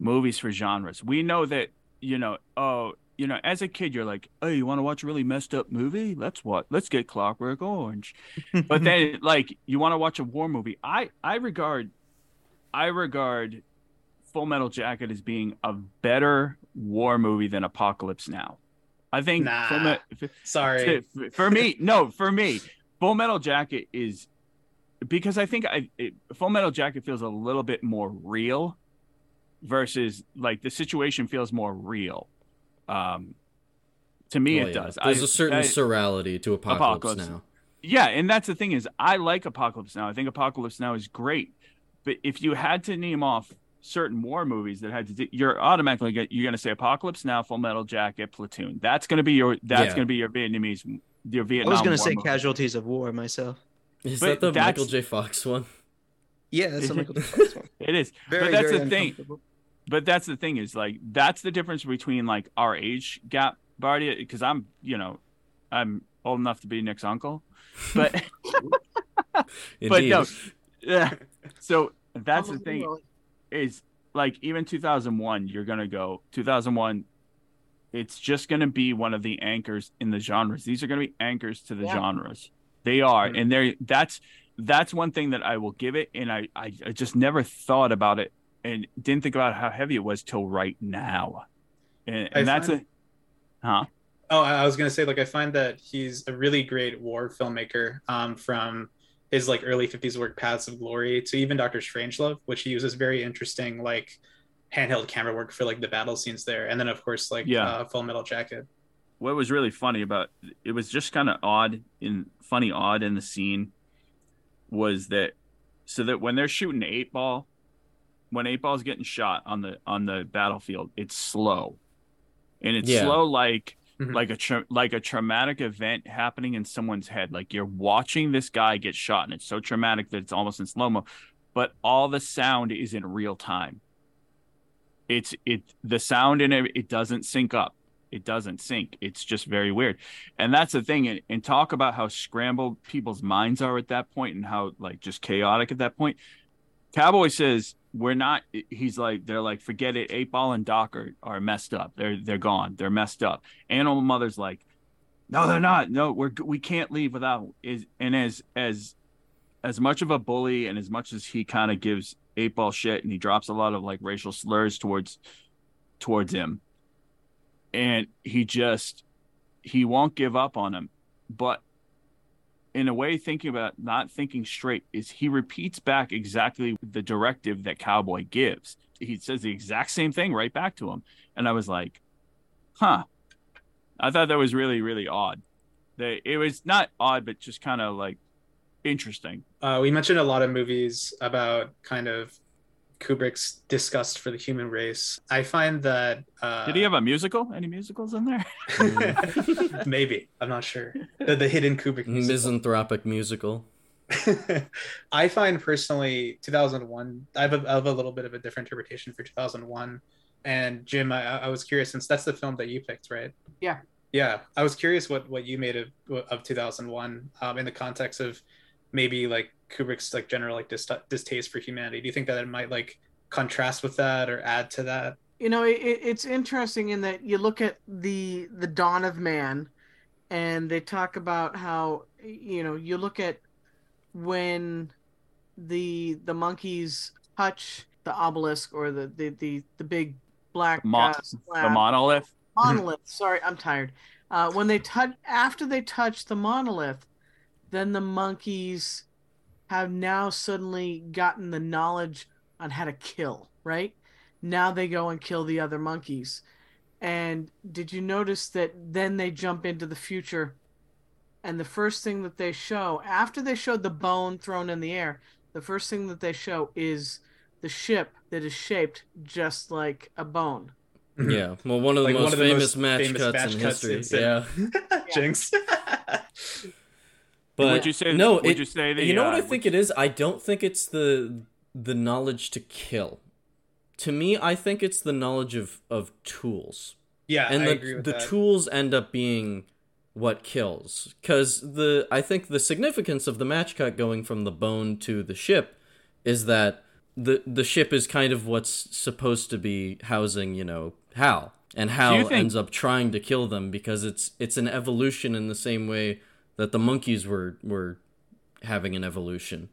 movies for genres. We know that, you know, oh, you know, as a kid, you're like, oh, you want to watch a really messed up movie? Let's what? Let's get Clockwork Orange. But then, like, you want to watch a war movie. I, I regard, I regard Full Metal Jacket as being a better war movie than Apocalypse Now. I think. Nah, Full Me- sorry. For, for me, no, for me, Full Metal Jacket is, because I think I it, Full Metal Jacket feels a little bit more real, versus like the situation feels more real. Um, to me, well, it yeah. does. There's I, a certain I, surreality to Apocalypse, Apocalypse Now. Yeah, and that's the thing is, I like Apocalypse Now. I think Apocalypse Now is great. But if you had to name off certain war movies that had to, do, you're automatically get, you're going to say Apocalypse Now, Full Metal Jacket, Platoon. That's going to be your that's yeah. going to be your Vietnamese, your Vietnam. I was going to say movie. Casualties of War myself. Is but that the Michael J. Fox one? Yeah, that's the Michael J. Fox one. It is, very, but that's the thing. But that's the thing is like that's the difference between like our age gap, Bardia, because I'm you know, I'm old enough to be Nick's uncle, but but no, yeah. So that's the thing is like even two thousand one, you're gonna go two thousand one. It's just gonna be one of the anchors in the genres. These are gonna be anchors to the yeah. genres. They are, and they that's that's one thing that I will give it, and I, I I just never thought about it. And didn't think about how heavy it was till right now, and, and that's find, a, huh? Oh, I was gonna say like I find that he's a really great war filmmaker. Um, from his like early fifties work, Paths of Glory, to even Doctor Strangelove, which he uses very interesting like handheld camera work for like the battle scenes there, and then of course like yeah. uh, Full Metal Jacket. What was really funny about it was just kind of odd in funny odd in the scene was that so that when they're shooting eight ball. When eight ball's getting shot on the on the battlefield, it's slow, and it's yeah. slow like mm-hmm. like a tra- like a traumatic event happening in someone's head. Like you're watching this guy get shot, and it's so traumatic that it's almost in slow mo. But all the sound is in real time. It's it the sound in it it doesn't sync up. It doesn't sync. It's just very weird. And that's the thing. And, and talk about how scrambled people's minds are at that point, and how like just chaotic at that point. Cowboy says. We're not. He's like. They're like. Forget it. Eight Ball and Doc are, are messed up. They're they're gone. They're messed up. Animal Mother's like, no, they're not. No, we're we can't leave without. Is and as as as much of a bully and as much as he kind of gives Eight Ball shit and he drops a lot of like racial slurs towards towards him, and he just he won't give up on him. But in a way, thinking about not thinking straight is he repeats back exactly the directive that Cowboy gives. He says the exact same thing right back to him. And I was like, huh. I thought that was really, really odd. They, it was not odd, but just kind of like interesting. Uh, we mentioned a lot of movies about kind of Kubrick's disgust for the human race. I find that uh did he have a musical any musicals in there? Maybe, I'm not sure. The, the hidden Kubrick musical. Misanthropic musical. I find personally two thousand one I have, a, I have a little bit of a different interpretation for two thousand one. And Jim, I, I was curious, since that's the film that you picked, right? Yeah yeah I was curious what what you made of of two thousand one um in the context of maybe like Kubrick's like general like dist- distaste for humanity. Do you think that it might like contrast with that or add to that? You know, it, it's interesting in that you look at the the dawn of man, and they talk about how, you know, you look at when the the monkeys touch the obelisk or the the the, the big black the, mon- uh, the monolith. Monolith. Sorry, I'm tired. Uh, when they touch after they touch the monolith, then the monkeys have now suddenly gotten the knowledge on how to kill, right? Now they go and kill the other monkeys. And did you notice that then they jump into the future, and the first thing that they show, after they showed the bone thrown in the air, the first thing that they show is the ship that is shaped just like a bone. Yeah, well, one of the like most of the famous most match famous cuts match in cuts history. Yeah. yeah. Jinx. But would you say no? Would it, you say the, you know uh, what I think it is? I don't think it's the the knowledge to kill. To me, I think it's the knowledge of, of tools. Yeah, and I the, agree with the that. Tools end up being what kills, because the I think the significance of the match cut going from the bone to the ship is that the the ship is kind of what's supposed to be housing, you know, Hal. And Hal think... ends up trying to kill them because it's it's an evolution in the same way that the monkeys were were having an evolution.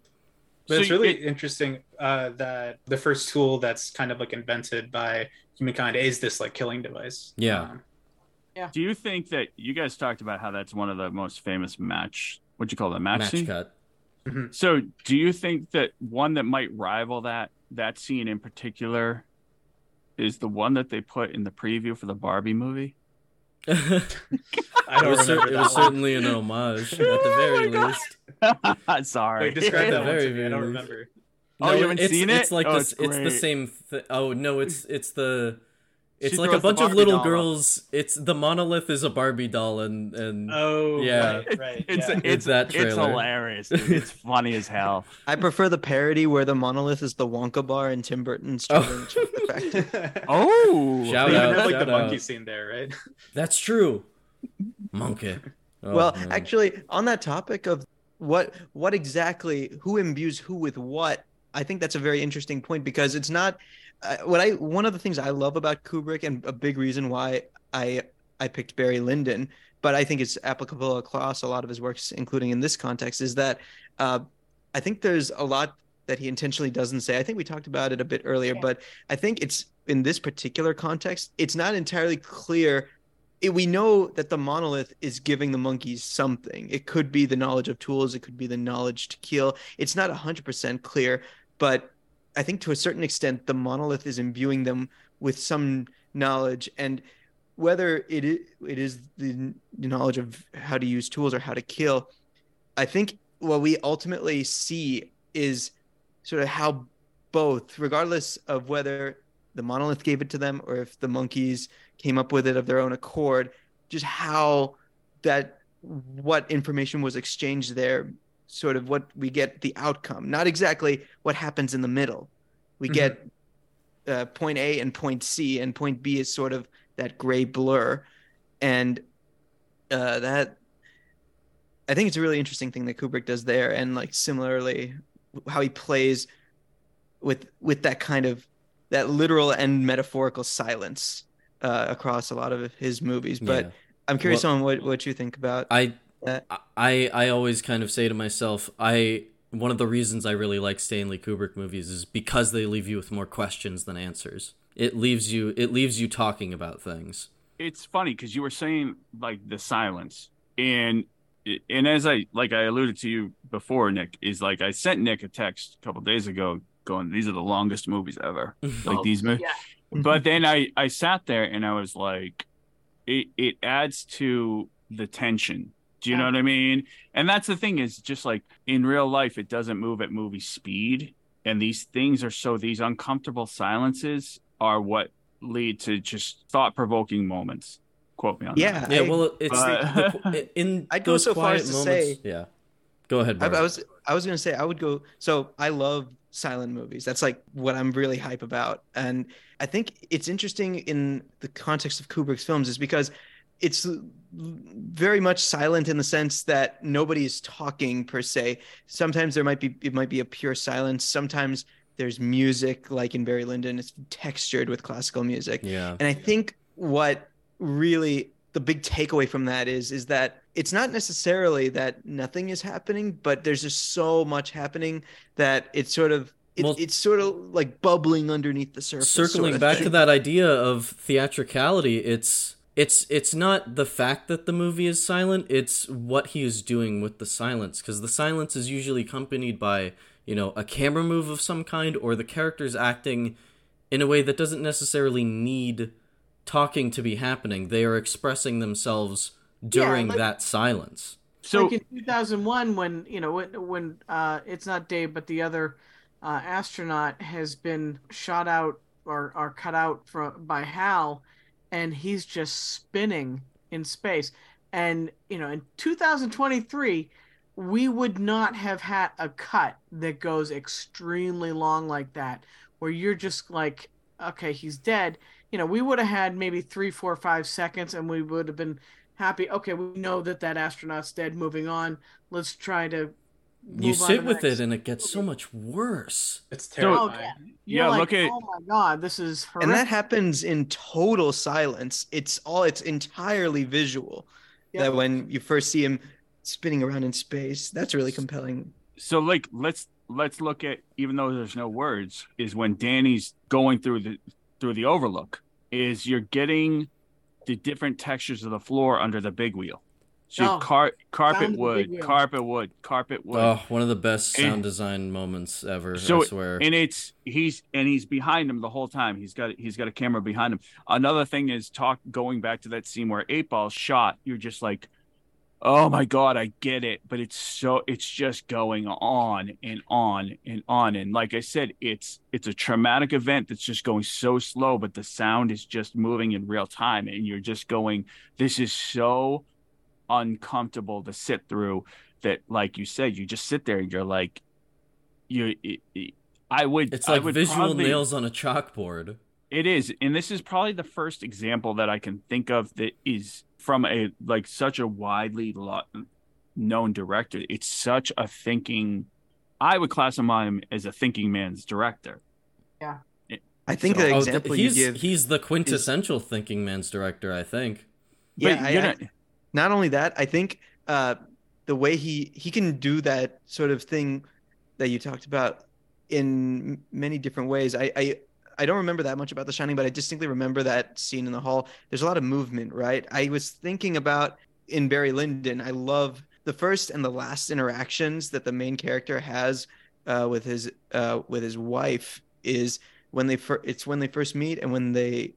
But so it's really it, interesting uh, that the first tool that's kind of like invented by humankind is this like killing device. Yeah. Um, yeah. Do you think that you guys talked about how that's one of the most famous match? What'd you call that? Match, match scene? Cut. Mm-hmm. So do you think that one that might rival that that scene in particular is the one that they put in the preview for the Barbie movie? I don't it was, cer- it was certainly an homage at the very oh least. God. Sorry. Wait, describe that very, very I don't remember. No, oh, you haven't it's, seen it? It's like oh, this, it's, it's the same thing. Oh, no, it's it's the it's she like a bunch of little girls. Up. It's the monolith is a Barbie doll and, and oh yeah, right, right, it's, yeah. It's, it's that trailer. It's hilarious. Dude. It's funny as hell. I prefer the parody where the monolith is the Wonka bar in Tim Burton's. Oh, oh. Shout they out! Even have, like shout the out. Monkey scene there, right? That's true. Monkey. Oh, well, man. Actually, on that topic of what what exactly who imbues who with what, I think that's a very interesting point because it's not. Uh, what I one of the things I love about Kubrick and a big reason why I I picked Barry Lyndon, but I think it's applicable across a lot of his works, including in this context, is that uh, I think there's a lot that he intentionally doesn't say. I think we talked about it a bit earlier, yeah. But I think it's in this particular context, it's not entirely clear. It, we know that the monolith is giving the monkeys something. It could be the knowledge of tools. It could be the knowledge to kill. It's not one hundred percent clear, but I think to a certain extent, the monolith is imbuing them with some knowledge, and whether it is, it is the knowledge of how to use tools or how to kill, I think what we ultimately see is sort of how both, regardless of whether the monolith gave it to them or if the monkeys came up with it of their own accord, just how that, what information was exchanged there, sort of what we get the outcome, not exactly what happens in the middle. We mm-hmm. get uh, point A and point C, and point B is sort of that gray blur. And uh, that, I think it's a really interesting thing that Kubrick does there. And like similarly, how he plays with, with that kind of, that literal and metaphorical silence uh, across a lot of his movies. But yeah. I'm curious well, on what, what you think about. I, I I always kind of say to myself, I one of the reasons I really like Stanley Kubrick movies is because they leave you with more questions than answers. It leaves you it leaves you talking about things. It's funny because you were saying like the silence, and and as I like I alluded to you before, Nick, is like I sent Nick a text a couple of days ago going, these are the longest movies ever, like these movies. Yeah. But then I I sat there and I was like, it it adds to the tension. Do you know what I mean? And that's the thing is just like in real life, it doesn't move at movie speed. And these things are so these uncomfortable silences are what lead to just thought provoking moments. Quote me on yeah, that. Yeah. Yeah. Well, it's uh, the, the, in I'd those go so quiet far as moments, to say, yeah, go ahead. I, I was I was going to say I would go. So I love silent movies. That's like what I'm really hype about. And I think it's interesting in the context of Kubrick's films is because it's very much silent in the sense that nobody is talking per se. Sometimes there might be, it might be a pure silence. Sometimes there's music, like in Barry Lyndon, it's textured with classical music. Yeah. And I think what really the big takeaway from that is, is that it's not necessarily that nothing is happening, but there's just so much happening that it's sort of, It, well, it's sort of like bubbling underneath the surface. Circling sort of back thing. To that idea of theatricality, it's, It's it's not the fact that the movie is silent, it's what he is doing with the silence, because the silence is usually accompanied by, you know, a camera move of some kind, or the characters acting in a way that doesn't necessarily need talking to be happening. They are expressing themselves during yeah, like, that silence. So like in two thousand one, when, you know, when, when uh, it's not Dave, but the other uh, astronaut has been shot out or, or cut out from, by Hal, and he's just spinning in space. And, you know, in two thousand twenty-three, we would not have had a cut that goes extremely long like that, where you're just like, okay, he's dead. You know, we would have had maybe three, four, five seconds, and we would have been happy. Okay, we know that that astronaut's dead. Moving on. Let's try to you sit with it and it gets so much worse. It's terrifying. Oh, yeah, yeah like, look at oh my god, this is horrific. And that happens in total silence. It's all it's entirely visual. Yep. That when you first see him spinning around in space, that's really compelling. So like let's let's look at, even though there's no words, is when Danny's going through the through the Overlook, is you're getting the different textures of the floor under the big wheel. So oh, car- carpet, wood, carpet wood, carpet wood. Oh, one of the best sound and, design moments ever. So I swear. And it's he's and he's behind him the whole time. He's got he's got a camera behind him. Another thing is talk going back to that scene where Eight Ball shot. You're just like, oh my god, I get it. But it's so it's just going on and on and on. And like I said, it's it's a traumatic event that's just going so slow. But the sound is just moving in real time, and you're just going, this is so uncomfortable to sit through, that like you said, you just sit there and you're like, you it, it, I would it's like I would visual probably, nails on a chalkboard. It is. And this is probably the first example that I can think of that is from a like such a widely lo- known director. It's such a thinking, I would classify him as a thinking man's director. Yeah. It, I think so, the example oh, he's, you give he's the quintessential is, thinking man's director, I think. Yeah, but I, you're I, not, Not only that, I think uh, the way he, he can do that sort of thing that you talked about in many different ways. I, I I don't remember that much about The Shining, but I distinctly remember that scene in the hall. There's a lot of movement, right? I was thinking about in Barry Lyndon, I love the first and the last interactions that the main character has uh, with his uh, with his wife is when they fir- it's when they first meet and when they.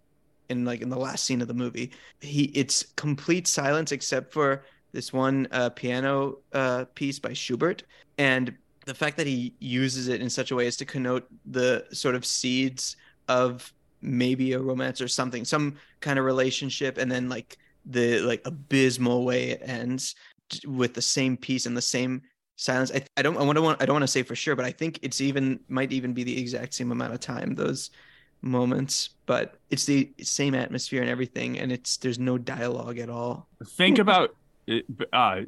In like in the last scene of the movie, he it's complete silence except for this one uh, piano uh, piece by Schubert, and the fact that he uses it in such a way as to connote the sort of seeds of maybe a romance or something, some kind of relationship, and then like the like abysmal way it ends with the same piece and the same silence. I, I don't I want to want I don't want to say for sure, but I think it's even might even be the exact same amount of time those moments, but it's the same atmosphere and everything, and it's there's no dialogue at all. Think about uh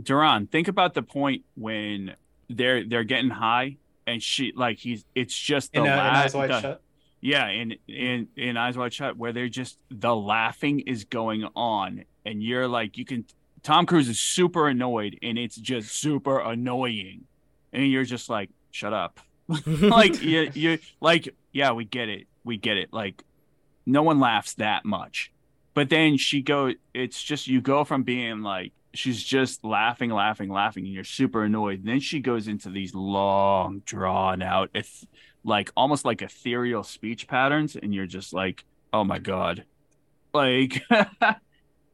Duran, think about the point when they're they're getting high and she like he's it's just the in, uh, laugh, Eyes Wide the, Shut. Yeah, and in, in, in Eyes Wide Shut, where they're just the laughing is going on and you're like you can Tom Cruise is super annoyed and it's just super annoying. And you're just like, shut up. Like you you like yeah, we get it. We get it. Like, no one laughs that much. But then she go. It's just you go from being like she's just laughing, laughing, laughing, and you're super annoyed. And then she goes into these long, drawn out, it's like almost like ethereal speech patterns, and you're just like, oh my god, like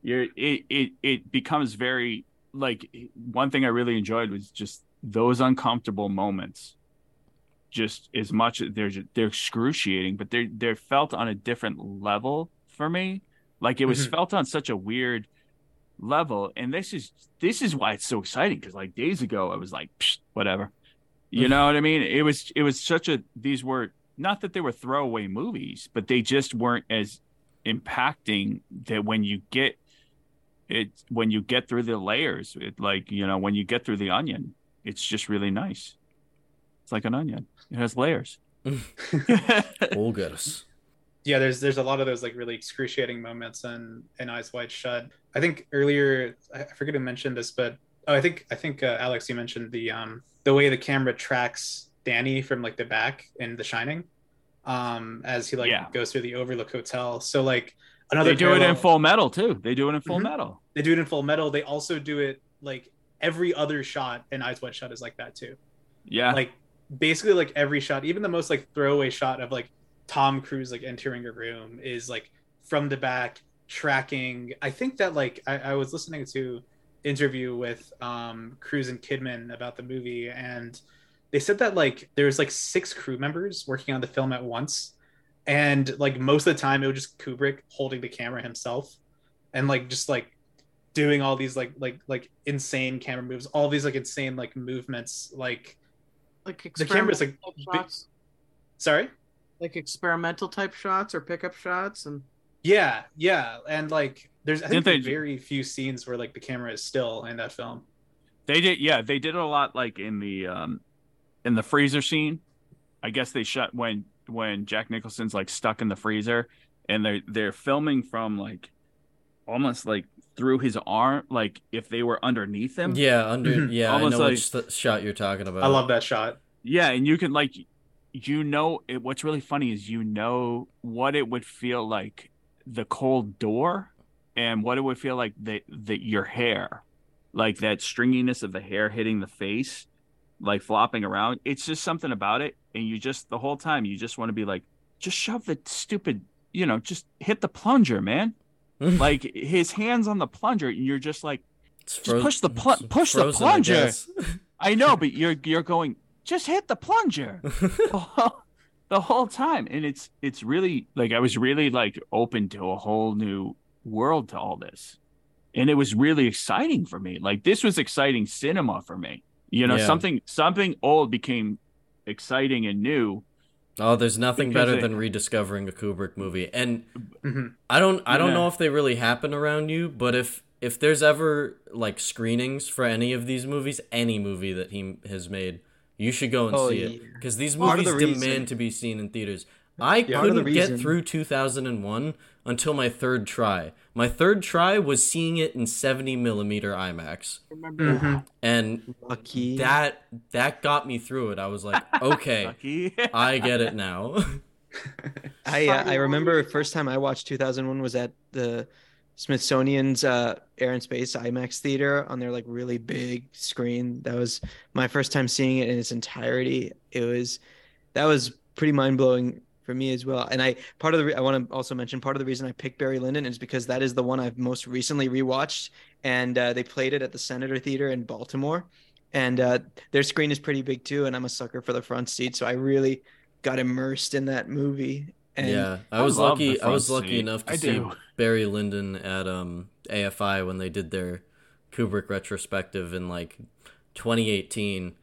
you're it, it. It becomes very like one thing I really enjoyed was just those uncomfortable moments. Just as much they're they're excruciating, but they're they're felt on a different level for me. Like it was mm-hmm. felt on such a weird level, and this is this is why it's so exciting. Because like days ago, I was like, psh, whatever, you mm-hmm. know what I mean? It was it was such a these were not that they were throwaway movies, but they just weren't as impacting that when you get it when you get through the layers. It like you know when you get through the onion, it's just really nice. Like an onion, it has layers. All good. Yeah, there's there's a lot of those like really excruciating moments in in Eyes Wide Shut. I think earlier I forget who mentioned this, but oh, I think I think uh, Alex, you mentioned the um the way the camera tracks Danny from like the back in The Shining, um as he like yeah. goes through the Overlook Hotel. So like another they do parallel... it in Full Metal too. They do it in Full mm-hmm. Metal. They do it in Full Metal. They also do it like every other shot in Eyes Wide Shut is like that too. Yeah, like. Basically like every shot, even the most like throwaway shot of like Tom Cruise like entering a room is like from the back tracking. I think that like I, I was listening to interview with um Cruise and Kidman about the movie, and they said that like there was like six crew members working on the film at once, and like most of the time it was just Kubrick holding the camera himself and like just like doing all these like like like insane camera moves, all these like insane like movements like Like the camera's like shots. Sorry? Like experimental type shots or pickup shots and yeah, yeah. And like there's I think there's very few scenes where like the camera is still in that film. They did, yeah, they did a lot like in the um, in the freezer scene. I guess they shot when when Jack Nicholson's like stuck in the freezer, and they're they're filming from like almost like through his arm, like if they were underneath him. Yeah, under yeah, almost I know like, which th- shot you're talking about. I love that shot. Yeah, and you can like, you know, it, what's really funny is you know what it would feel like the cold door, and what it would feel like the, the your hair, like that stringiness of the hair hitting the face, like flopping around. It's just something about it, and you just the whole time you just want to be like, just shove the stupid, you know, just hit the plunger, man. Like his hands on the plunger, and you're just like, just frozen, push the pl- push frozen, the plunger. I, I know, but you're you're going. Just hit the plunger the, whole, the whole time. And it's it's really like I was really like open to a whole new world to all this. And it was really exciting for me. Like this was exciting cinema for me. You know, yeah. something something old became exciting and new. Oh, there's nothing better it, than rediscovering a Kubrick movie. And mm-hmm. I don't I don't yeah. know if they really happen around you, but if if there's ever like screenings for any of these movies, any movie that he has made, you should go and oh, see yeah. it, because these movies the demand reason. to be seen in theaters. I yeah, couldn't get through two thousand one until my third try. My third try was seeing it in seventy millimeter IMAX. Mm-hmm. And Lucky. that that got me through it. I was like, okay, I get it now. I uh, I remember the first time I watched two thousand one was at the Smithsonian's uh, Air and Space IMAX theater on their like really big screen. That was my first time seeing it in its entirety. It was that was pretty mind blowing for me as well. And I part of the re- I want to also mention part of the reason I picked Barry Lyndon is because that is the one I've most recently rewatched, and uh, they played it at the Senator Theater in Baltimore, and uh, their screen is pretty big too. And I'm a sucker for the front seat, so I really got immersed in that movie. And yeah, I was lucky. I was lucky seat. enough to I see do. Barry Lyndon at um, A F I when they did their Kubrick retrospective in like twenty eighteen.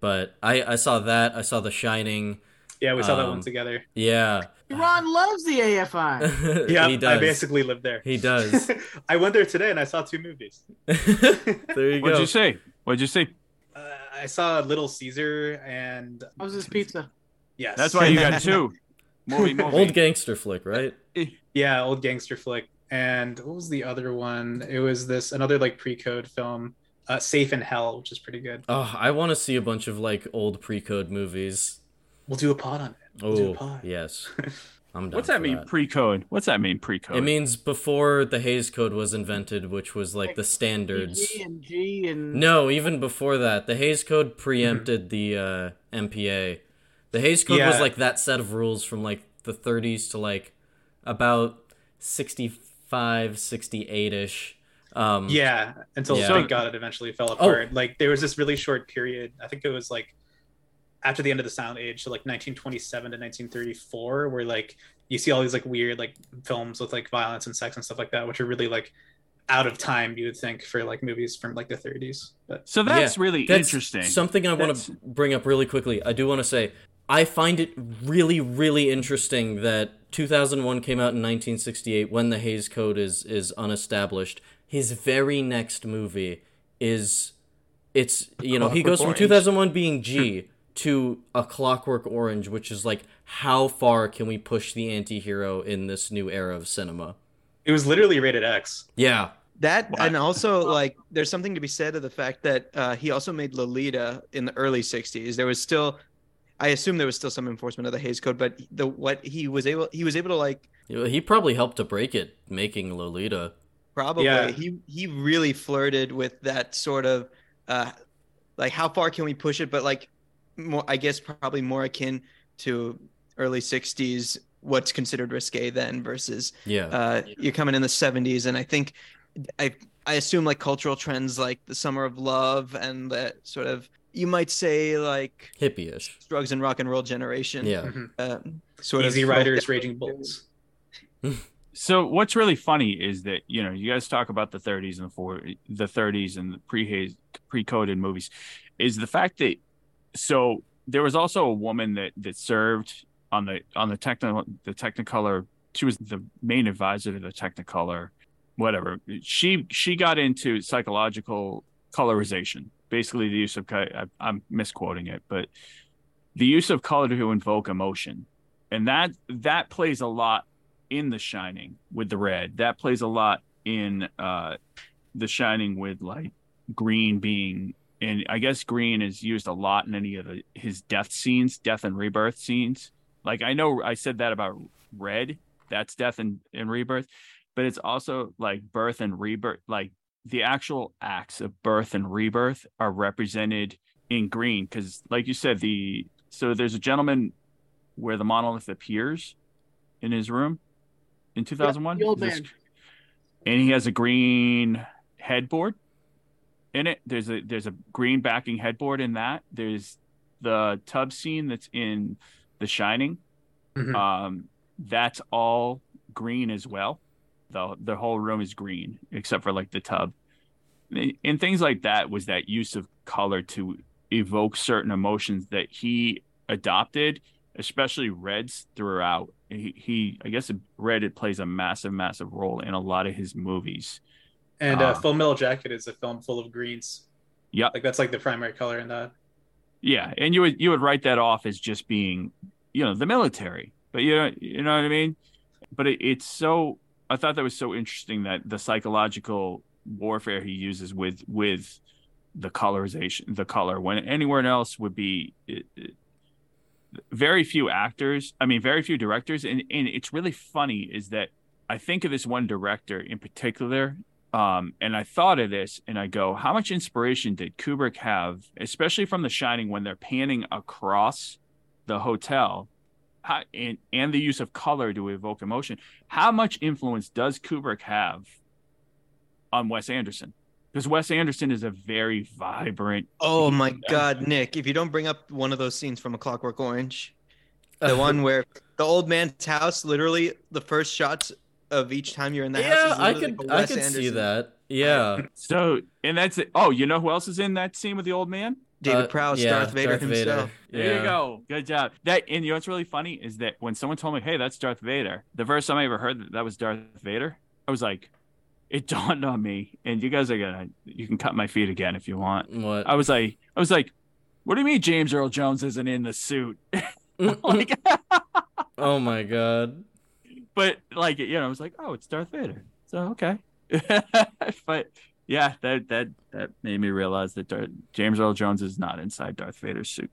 But I, I saw that. I saw The Shining. Yeah, we saw um, that one together. Yeah, Ron loves the A F I. Yeah, he does. I basically live there. He does. I went there today and I saw two movies. There you go. What'd you say? What'd you see? Uh, I saw Little Caesar and How's This Pizza? Yes, that's why you got two. Movie, movie. Old gangster flick, right? Yeah, old gangster flick. And what was the other one? It was this another like pre-code film, uh, Safe in Hell, which is pretty good. Oh, I want to see a bunch of like old pre-code movies. We'll do a pod on it. We'll oh, do a pod. Yes. I'm done. What's that mean, that. pre-code? What's that mean, pre-code? It means before the Hays Code was invented, which was like, like the standards. G and G and... No, even before that, the Hays Code preempted mm-hmm. the uh, M P A. The Hays Code yeah. was like that set of rules from like the thirties to like about sixty-five, sixty-eight-ish. Um, yeah, until yeah. thank God it eventually fell apart. Oh. Like there was this really short period. I think it was like after the end of the Silent Age, so like nineteen twenty-seven to nineteen thirty-four, where like you see all these like weird like films with like violence and sex and stuff like that, which are really like out of time, you would think, for like movies from like the thirties. But so that's yeah, really that's interesting. Something I want to bring up really quickly. I do want to say, I find it really, really interesting that two thousand one came out in nineteen sixty-eight when the Hays Code is is unestablished. His very next movie is, it's, you know, he goes from two thousand one being G to A Clockwork Orange, which is like, how far can we push the anti-hero in this new era of cinema? It was literally rated X. Yeah. That what? And also like there's something to be said of the fact that uh, he also made Lolita in the early sixties. There was still... I assume there was still some enforcement of the Hays Code, but the what he was able he was able to like he probably helped to break it making Lolita. Probably yeah. he he really flirted with that sort of uh, like how far can we push it, but like more I guess probably more akin to early sixties what's considered risque then versus yeah uh, you're coming in the seventies, and I think I I assume like cultural trends like the Summer of Love and that sort of. You might say like hippie-ish, drugs and rock and roll generation. Yeah, mm-hmm. uh, sort Easy of Riders, Raging Bulls. So what's really funny is that you know you guys talk about the thirties and the forties, the thirties and the pre-haze, pre-coded movies, is the fact that so there was also a woman that that served on the on the technical the Technicolor. She was the main advisor to the Technicolor, whatever. She she got into psychological colorization. basically the use of, I, I'm misquoting it, but the use of color to invoke emotion. And that that plays a lot in The Shining with the red. That plays a lot in uh, The Shining with like green being, and I guess green is used a lot in any of the, his death scenes, death and rebirth scenes. Like I know I said that about red, that's death and, and rebirth, but it's also like birth and rebirth. Like the actual acts of birth and rebirth are represented in green. Cause like you said, the, so there's a gentleman where the monolith appears in his room in two thousand one. Yeah, the old man. And he has a green headboard in it. There's a, there's a green backing headboard in that. There's the tub scene that's in The Shining. Mm-hmm. Um, that's all green as well. The, the whole room is green except for like the tub. And, and things like that was that use of color to evoke certain emotions that he adopted, especially reds throughout. He, he I guess red, it plays a massive, massive role in a lot of his movies. And uh, um, Full Metal Jacket is a film full of greens. Yeah. Like that's like the primary color in that. Yeah. And you would, you would write that off as just being, you know, the military, but you know, you know what I mean? But it, it's so, I thought that was so interesting that the psychological warfare he uses with, with the colorization, the color, when anywhere else would be it, it, very few actors. I mean, very few directors. And, and it's really funny is that I think of this one director in particular, um, and I thought of this and I go, how much inspiration did Kubrick have, especially from The Shining, when they're panning across the hotel how, and, and the use of color to evoke emotion? How much influence does Kubrick have on Wes Anderson? Because Wes Anderson is a very vibrant. Oh my God, Nick! If you don't bring up one of those scenes from A Clockwork Orange, the one where the old man's house, literally the first shots of each time you're in the yeah, house. Yeah, I could, like I could Anderson. see that. Yeah. So, and that's it. Oh, you know who else is in that scene with the old man? David uh, Prowse, yeah, Darth Vader Darth himself. Vader. Yeah. There you go. Good job. That, and you know what's really funny is that when someone told me, "Hey, that's Darth Vader," the first time I ever heard that that was Darth Vader, I was like. It dawned on me, and you guys are gonna. You can cut my feet again if you want. What? I was like, I was like, what do you mean James Earl Jones isn't in the suit? like, oh my God! But like, you know, I was like, oh, it's Darth Vader. So okay, but yeah, that that that made me realize that Darth, James Earl Jones is not inside Darth Vader's suit.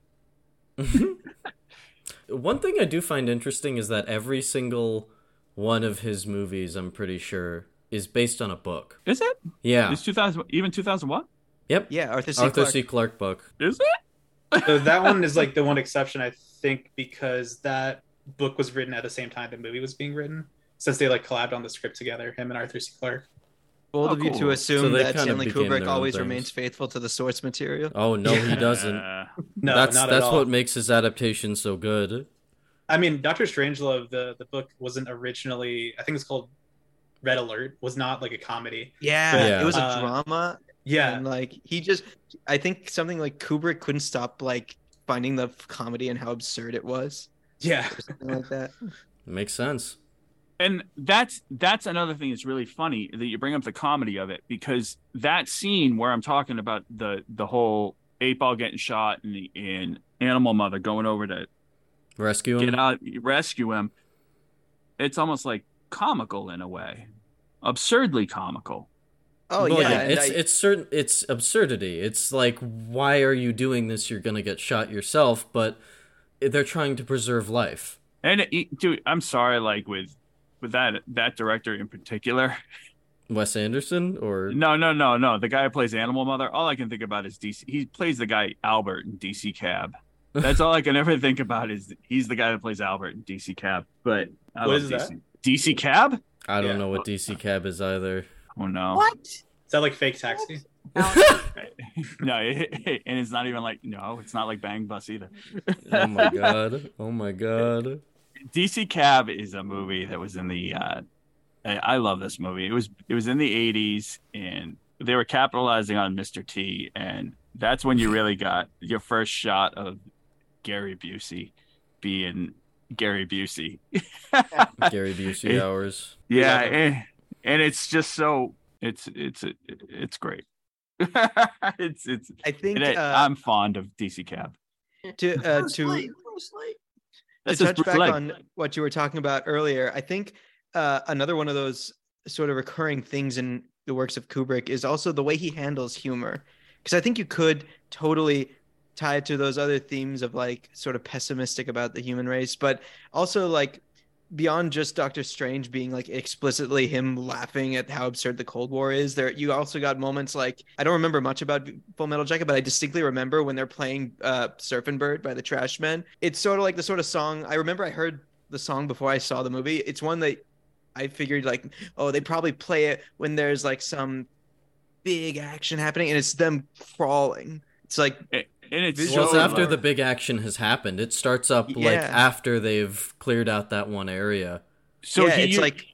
One thing I do find interesting is that every single one of his movies, I'm pretty sure. Is based on a book. Is it? Yeah. It's two thousand, even two thousand one? Yep. Yeah, Arthur C. Arthur Clarke. C. Clarke book. Is it? So that one is like the one exception, I think, because that book was written at the same time the movie was being written, since they like collabed on the script together, him and Arthur C. Clarke. Bold oh, of cool. you to assume so that Stanley Kubrick always things. remains faithful to the source material. Oh, no, he doesn't. no, that's, not at That's all. What makes his adaptation so good. I mean, Doctor Strangelove, the, the book wasn't originally, I think it's called Red Alert, was not like a comedy. Yeah, but, yeah. it was a uh, drama. Yeah. And like he just, I think something like Kubrick couldn't stop like finding the comedy and how absurd it was. Yeah. Or something like that. Makes sense. And that's, that's another thing that's really funny that you bring up the comedy of it, because that scene where I'm talking about the, the whole eight ball getting shot and the and animal mother going over to rescue him, get out, rescue him. It's almost like comical in a way, absurdly comical. Oh yeah, yeah it's I... it's certain it's absurdity. It's like, why are you doing this? You're gonna get shot yourself. But they're trying to preserve life. And it, dude, I'm sorry, like with with that that director in particular, Wes Anderson, or no, no, no, no, the guy who plays Animal Mother. All I can think about is D C. He plays the guy Albert in D C Cab. That's all I can ever think about is he's the guy that plays Albert in D C Cab. But I what love is D C. That? D C Cab? I don't yeah. know what D C Cab is either. Oh, no. What? Is that like Fake Taxi? No, it, it, and it's not even like, no, it's not like Bang Bus either. Oh, my God. Oh, my God. D C Cab is a movie that was in the, uh, I, I love this movie. It was it was in the eighties, and they were capitalizing on Mister T, and that's when you really got your first shot of Gary Busey being... Gary Busey. Gary Busey hours. Yeah, yeah. And, and it's just so it's it's it's great. it's it's. I think it, uh, I'm fond of D C Cap. To uh, Bruce to, Lee, Bruce Lee. to touch Bruce back Lee. on what you were talking about earlier, I think uh, another one of those sort of recurring things in the works of Kubrick is also the way he handles humor, because I think you could totally tie it to those other themes of like sort of pessimistic about the human race, but also like beyond just Doctor Strange being like explicitly him laughing at how absurd the Cold War is, there you also got moments like, I don't remember much about Full Metal Jacket, but I distinctly remember when they're playing uh, Surfin' Bird by the Trash Men. It's sort of like the sort of song, I remember I heard the song before I saw the movie. It's one that I figured like, oh, they probably play it when there's like some big action happening, and it's them crawling. It's like... It- And it's well, so after large. the big action has happened. It starts up yeah. like after they've cleared out that one area. So yeah, he, it's you, like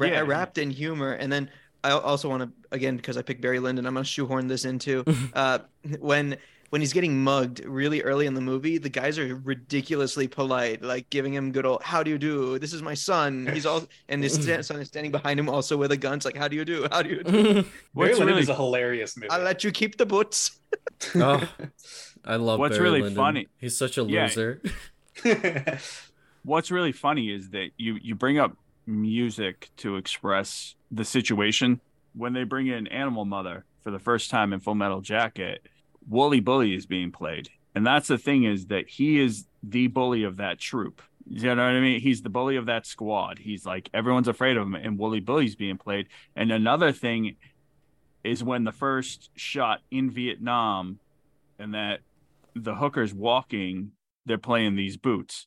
yeah. wrapped in humor. And then I also want to, again, because I picked Barry Lyndon, I'm going to shoehorn this into uh, when when he's getting mugged really early in the movie. The guys are ridiculously polite, like giving him good old "How do you do? This is my son." He's all and his son is standing behind him also with a gun. It's like, "How do you do? How do you do?" Barry Lyndon is a hilarious movie. I'll let you keep the boots. Oh, I love what's Barry really Lyndon. funny. He's such a loser. Yeah. What's really funny is that you, you bring up music to express the situation. When they bring in Animal Mother for the first time in Full Metal Jacket, Wooly Bully is being played. And that's the thing, is that he is the bully of that troop. You know what I mean? He's the bully of that squad. He's like, everyone's afraid of him, and Wooly Bully's being played. And another thing is when the first shot in Vietnam, and that the hooker's walking, they're playing These Boots.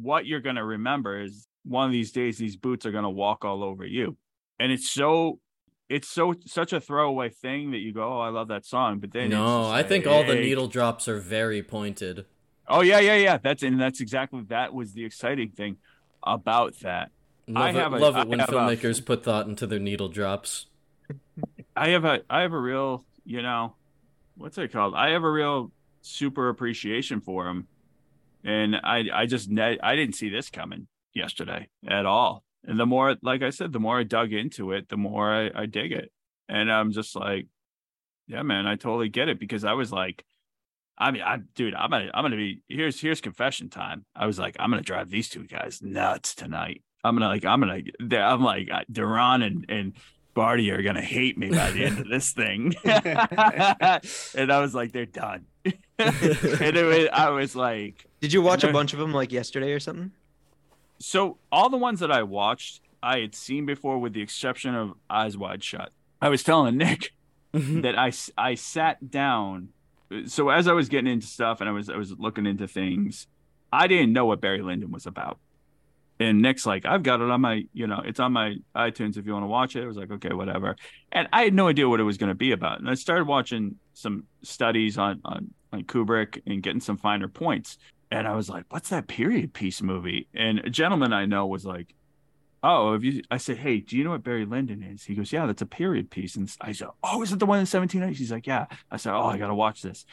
What you're going to remember is one of these days, these boots are going to walk all over you. And it's so, it's so, such a throwaway thing that you go, oh, I love that song. But then, no, I like, think all hey. the needle drops are very pointed. Oh yeah, yeah, yeah. That's, and that's exactly, that was the exciting thing about that. Love I it, have a, love it when filmmakers a, put thought into their needle drops. I have a I have a real, you know, what's it called? I have a real super appreciation for him. And I I just I didn't see this coming yesterday at all. And the more, like I said, the more I dug into it, the more I, I dig it. And I'm just like, yeah, man, I totally get it, because I was like, I mean, I dude, I'm gonna I'm gonna be here's here's confession time. I was like, I'm gonna drive these two guys nuts tonight. I'm gonna like I'm gonna I'm like Duran and and Barty are gonna hate me by the end of this thing. And I was like, they're done. And it was, I was like, did you watch a bunch of them like yesterday or something? So all the ones that I watched, I had seen before, with the exception of Eyes Wide Shut. I was telling Nick that I, I sat down. So as I was getting into stuff and I was I was looking into things, I didn't know what Barry Lyndon was about. And Nick's like, I've got it on my, you know, it's on my iTunes if you want to watch it. I was like, okay, whatever. And I had no idea what it was going to be about. And I started watching some studies on, on, on Kubrick and getting some finer points. And I was like, what's that period piece movie? And a gentleman I know was like, oh, have you? I said, hey, do you know what Barry Lyndon is? He goes, yeah, that's a period piece. And I said, oh, is it the one in seventeen ninety? He's like, yeah. I said, oh, I got to watch this.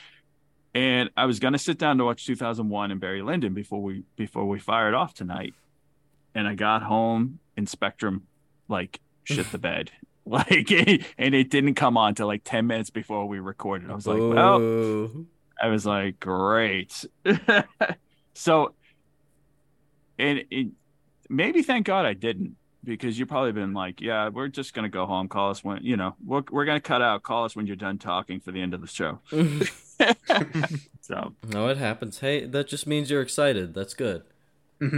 And I was going to sit down to watch two thousand one and Barry Lyndon before we before we fired off tonight. And I got home and Spectrum, like, shit the bed. Like, and it didn't come on till like ten minutes before we recorded. I was like, oh. well, I was like, great. So, and it, maybe thank God I didn't, because you've probably been like, yeah, we're just going to go home. Call us when, you know, we're, we're going to cut out. Call us when you're done talking for the end of the show. So, no, it happens. Hey, that just means you're excited. That's good.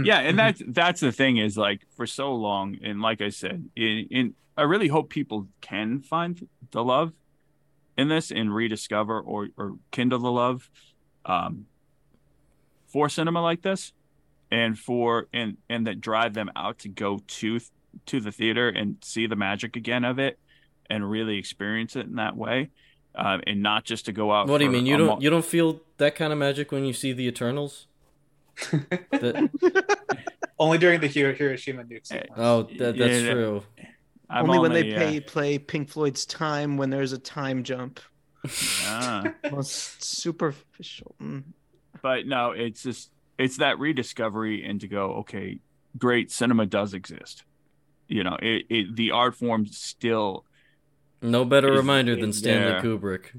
Yeah, and that's that's the thing, is like, for so long, and like I said, in, in I really hope people can find the love in this and rediscover or or kindle the love um, for cinema like this, and for and and that drive them out to go to to the theater and see the magic again of it and really experience it in that way, uh, and not just to go out. What do you mean you don't mo- you don't feel that kind of magic when you see the Eternals? the... Only during the Hiroshima nukes. Oh, that, that's yeah, true. I'm only, only when they yeah. pay, play Pink Floyd's "Time" when there's a time jump. Ah. Most superficial. But no, it's just it's that rediscovery, and to go, okay, great, cinema does exist. You know, it, it the art form still No better is, reminder is, than Stanley yeah. Kubrick.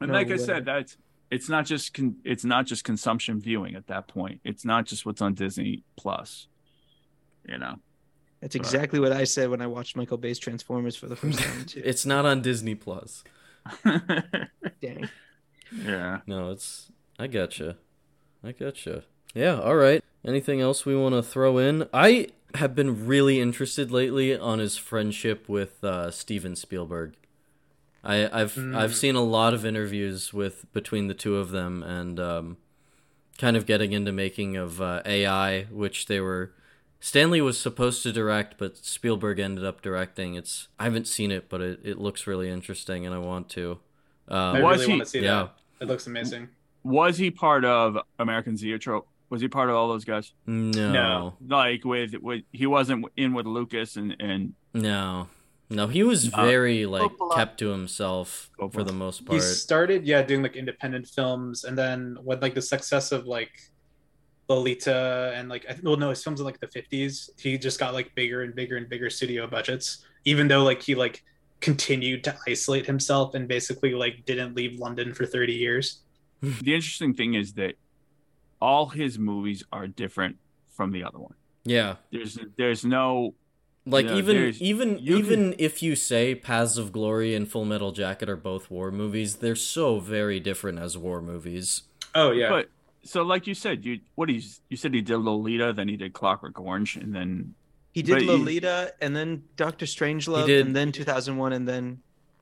And no like way. I said, that's it's not just con, it's not just consumption viewing at that point. It's not just what's on Disney Plus. You know. That's but. exactly what I said when I watched Michael Bay's Transformers for the first time too. It's not on Disney Plus. Dang. Yeah. No, it's I gotcha. I gotcha. Yeah, all right. Anything else we want to throw in? I have been really interested lately on his friendship with uh, Steven Spielberg. I, I've mm. I've seen a lot of interviews with between the two of them, and um, kind of getting into making of uh, A I, which they were. Stanley was supposed to direct, but Spielberg ended up directing. It's I haven't seen it, but it, it looks really interesting, and I want to. Um, I really he, want to see yeah. that. It looks amazing. Was he part of American Zoetrope? Was he part of all those guys? No. No. Like, with, with he wasn't in with Lucas and... and no. No, he was very, uh, like, Coppola. kept to himself Coppola. for the most part. He started, yeah, doing, like, independent films, and then with, like, the success of, like, Lolita and, like... I th- well, no, his films in, like, the fifties, he just got, like, bigger and bigger and bigger studio budgets, even though, like, he, like, continued to isolate himself and basically, like, didn't leave London for thirty years. The interesting thing is that all his movies are different from the other one. Yeah. There's there's no... Like, you know, even even even can... if you say Paths of Glory and Full Metal Jacket are both war movies, they're so very different as war movies. Oh, yeah. But so, like you said, you what you, you said he did Lolita, then he did Clockwork Orange, and then... He did Lolita, he, and then Doctor Strangelove, did, and then two thousand one, and then...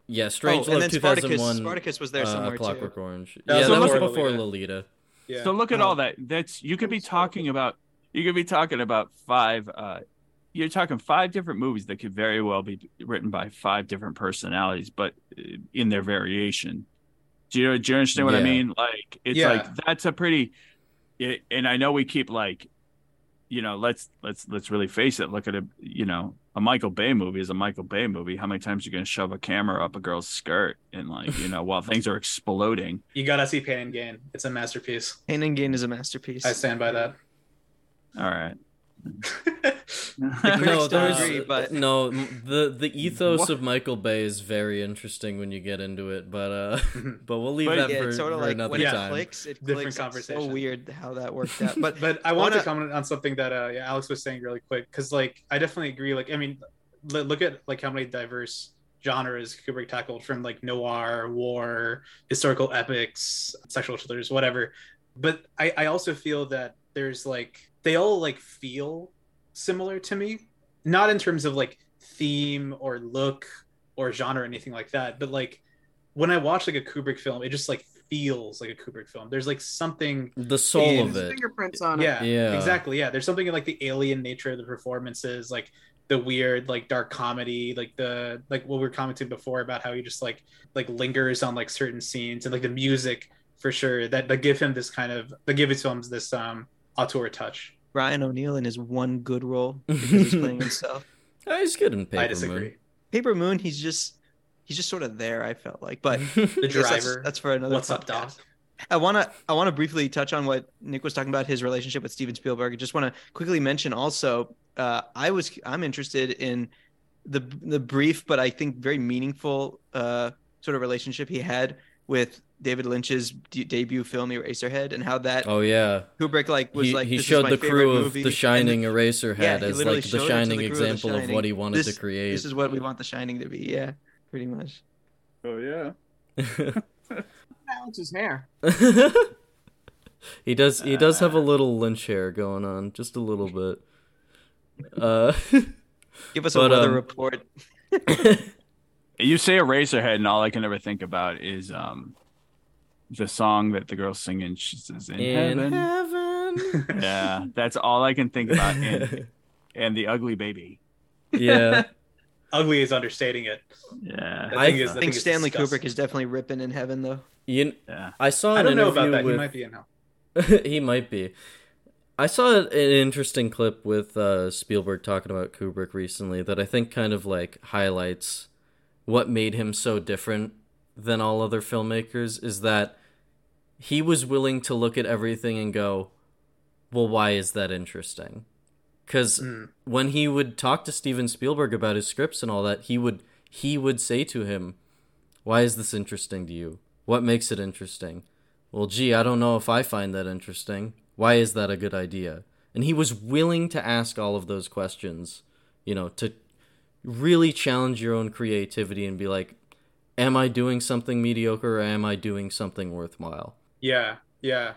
Yeah, Strangelove, oh, and then two thousand one, Spartacus, Spartacus was there uh, somewhere, Clockwork too. Orange. No, yeah, so that was before, before Lolita. Lolita. Yeah. So look at all that. That's you could be talking about. You could be talking about five. Uh, you're talking five different movies that could very well be written by five different personalities, but in their variation. Do you, do you understand what yeah. I mean? Like it's yeah. like that's a pretty. It, and I know we keep like, you know, let's let's let's really face it. Look at a you know a Michael Bay movie is a Michael Bay movie. How many times are you gonna shove a camera up a girl's skirt and like you know while things are exploding? You gotta see Pain and Gain. It's a masterpiece. Pain and Gain is a masterpiece. I stand by that. All right. no, there's, agree, but... no, the the ethos what? of Michael Bay is very interesting when you get into it, but uh, but we'll leave but, that yeah, for, sort of for like another yeah, time. It clicks, it Different clicks. conversation. It's so weird how that worked out. But but I want wanna... to comment on something that uh, yeah, Alex was saying really quick, because like I definitely agree. Like I mean, l- look at like how many diverse genres Kubrick tackled, from like noir, war, historical epics, sexual thrillers, whatever. But I, I also feel that there's like they all like feel similar to me, not in terms of like theme or look or genre or anything like that, but like when I watch like a Kubrick film, it just like feels like a Kubrick film. There's like something the soul in, of it fingerprints on yeah, it yeah exactly yeah there's something in like the alien nature of the performances, like the weird like dark comedy, like the like what we were commenting before about how he just like like lingers on like certain scenes, and like the music for sure that, that give him this kind of that give his films this um auteur touch. Ryan O'Neal in his one good role because he's playing himself. I was good in Paper I disagree. Moon. Paper Moon, he's just he's just sort of there. I felt like, but the driver. That's, that's for another. What's podcast. Up, Doc? I wanna I wanna briefly touch on what Nick was talking about, his relationship with Steven Spielberg. I just wanna quickly mention also, uh, I was I'm interested in the the brief but I think very meaningful uh, sort of relationship he had with David Lynch's de- debut film Eraserhead, and how that oh yeah Kubrick like was he, like he showed the crew of movie. The Shining the, Eraserhead yeah, as like the shining the example of, shining. of what he wanted this, to create. This is what we want The Shining to be, yeah, pretty much. Oh yeah, Alex's hair. he does. He does have a little Lynch hair going on, just a little bit. Uh, give us but, a weather um, report. You say Eraserhead, and all I can ever think about is um. the song that the girl's singing, she says, in, in heaven. heaven. Yeah, that's all I can think about. And, and the ugly baby. Yeah. Ugly is understating it. Yeah. I think, I is, think Stanley Kubrick is definitely ripping in heaven, though. You, yeah. I saw. An I don't know about that. With, he might be in hell. He might be. I saw an interesting clip with uh, Spielberg talking about Kubrick recently that I think kind of like highlights what made him so different than all other filmmakers, is that he was willing to look at everything and go, well, why is that interesting? Because mm. when he would talk to Steven Spielberg about his scripts and all that, he would he would say to him, "Why is this interesting to you? What makes it interesting?" "Well, gee, I don't know if I find that interesting. Why is that a good idea?" And he was willing to ask all of those questions, you know, to really challenge your own creativity and be like, am I doing something mediocre or am I doing something worthwhile? Yeah, yeah.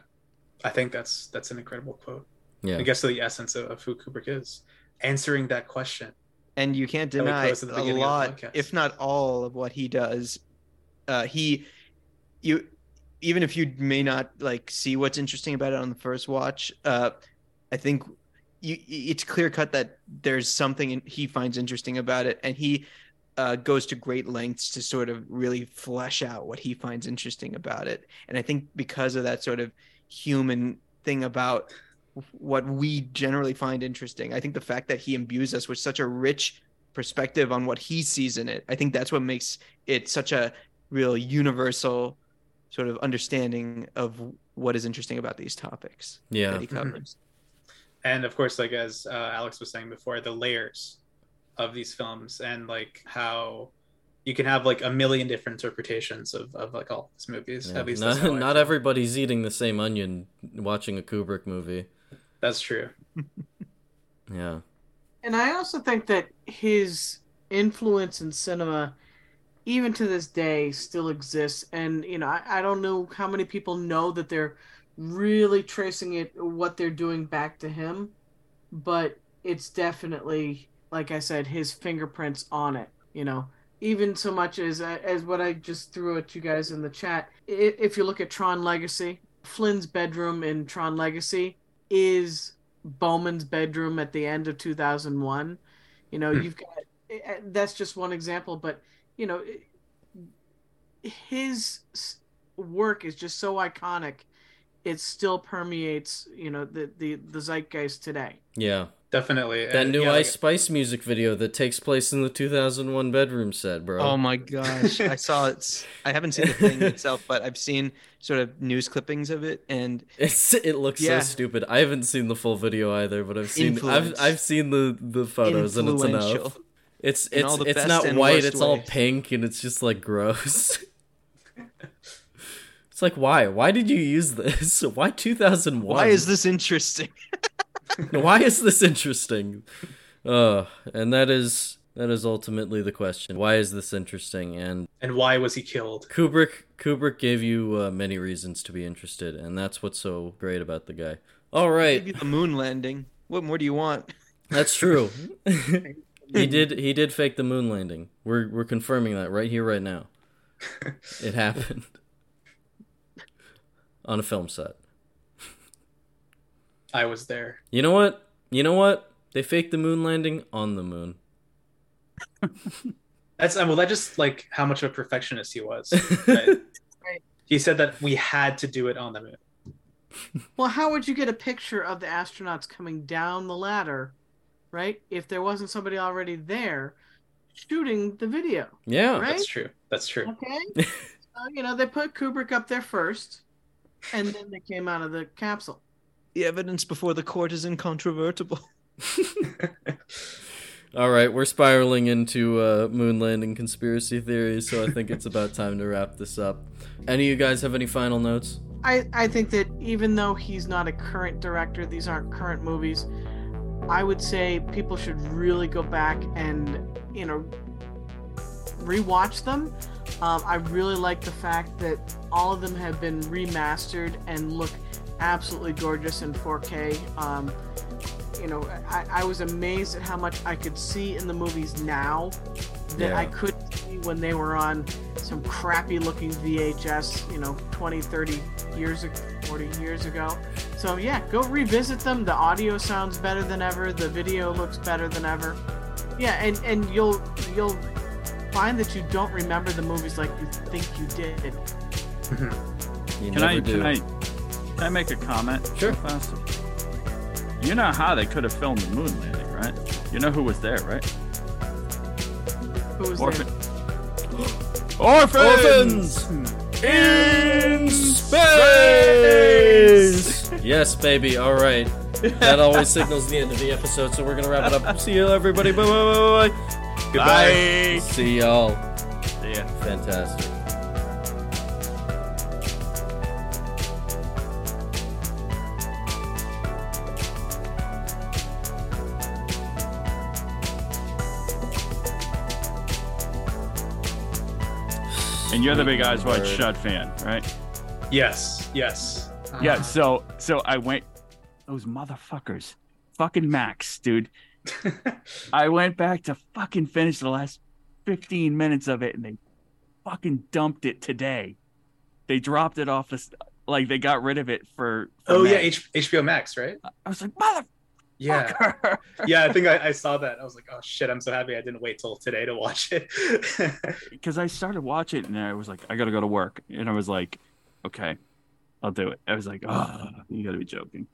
I think that's that's an incredible quote. Yeah. I guess the essence of, of who Kubrick is, answering that question. And you can't deny a lot, if not all, of what he does. Uh, he, you, even if you may not like see what's interesting about it on the first watch, uh, I think you, it's clear cut that there's something in, he finds interesting about it, and he uh, goes to great lengths to sort of really flesh out what he finds interesting about it. And I think because of that sort of human thing about what we generally find interesting, I think the fact that he imbues us with such a rich perspective on what he sees in it, I think that's what makes it such a real universal sort of understanding of what is interesting about these topics yeah. that he covers. And of course, like as uh, Alex was saying before, the layers of these films and like how you can have like a million different interpretations of, of like all these movies. Yeah. At least not, not everybody's eating the same onion watching a Kubrick movie. That's true. Yeah. And I also think that his influence in cinema, even to this day, still exists. And, you know, I, I don't know how many people know that they're really tracing it, what they're doing back to him. But it's definitely, like I said, his fingerprints on it, you know. Even so much as as what I just threw at you guys in the chat. If you look at Tron Legacy, Flynn's bedroom in Tron Legacy is Bowman's bedroom at the end of two thousand one. You know, you've got, that's just one example, but you know, his work is just so iconic. It still permeates, you know, the, the, the zeitgeist today. Yeah, definitely. That and, new yeah, Ice like... Spice music video that takes place in the two thousand one bedroom set, bro. Oh my gosh. I saw it. I haven't seen the thing itself, but I've seen sort of news clippings of it, and it's, it looks yeah. so stupid. I haven't seen the full video either, but I've seen I've, I've seen the, the photos and it's enough. It's it's it's not white, it's ways. all pink, and it's just like gross. It's like, why? Why did you use this? Why two thousand one? Why is this interesting? Why is this interesting? Uh, and that is that is ultimately the question. Why is this interesting? And and why was he killed? Kubrick Kubrick gave you uh, many reasons to be interested, and that's what's so great about the guy. All right. He gave you the moon landing. What more do you want? That's true. he did he did fake the moon landing. We're we're confirming that right here, right now. It happened. On a film set. I was there. You know what? You know what? They faked the moon landing on the moon. That's well, that just like how much of a perfectionist he was. Right? He said that we had to do it on the moon. Well, how would you get a picture of the astronauts coming down the ladder, right? If there wasn't somebody already there shooting the video. Yeah, right? That's true. That's true. Okay. So, you know, they put Kubrick up there first. And then they came out of the capsule. The evidence before the court is incontrovertible. All right, we're spiraling into uh, moon landing conspiracy theories, so I think it's about time to wrap this up. Any of you guys have any final notes? I, I think that even though he's not a current director, these aren't current movies, I would say people should really go back and, you know, rewatch them. Um, I really like the fact that all of them have been remastered and look absolutely gorgeous in four K. Um, you know, I, I was amazed at how much I could see in the movies now that yeah. I couldn't see when they were on some crappy looking V H S, you know, twenty, thirty years ago, forty years ago. So yeah, go revisit them. The audio sounds better than ever. The video looks better than ever. Yeah, and, and you'll you'll... find that you don't remember the movies like you think you did. you can, I, do. Can, I, can I make a comment? Sure. You know how they could have filmed the moon landing, right? You know who was there, right? Who was Orphan- there? Orphans! Orphans! In space! Yes, baby. All right. That always signals the end of the episode, so we're going to wrap it up. See you, everybody. Bye-bye. Goodbye. Bye. See y'all. See ya. Fantastic. And you're the big Eyes Wide Shut fan, right? Yes. Yes. Uh. Yeah. So, so I went. Those motherfuckers, fucking Max, dude. I went back to fucking finish the last fifteen minutes of it, and they fucking dumped it today. They dropped it off the like they got rid of it for. for oh Max. yeah, H- HBO Max, right? I was like, motherfucker. Yeah, yeah. I think I, I saw that. I was like, oh shit! I'm so happy I didn't wait till today to watch it. Because I started watching it and I was like, I gotta go to work, and I was like, okay, I'll do it. I was like, oh, you gotta be joking.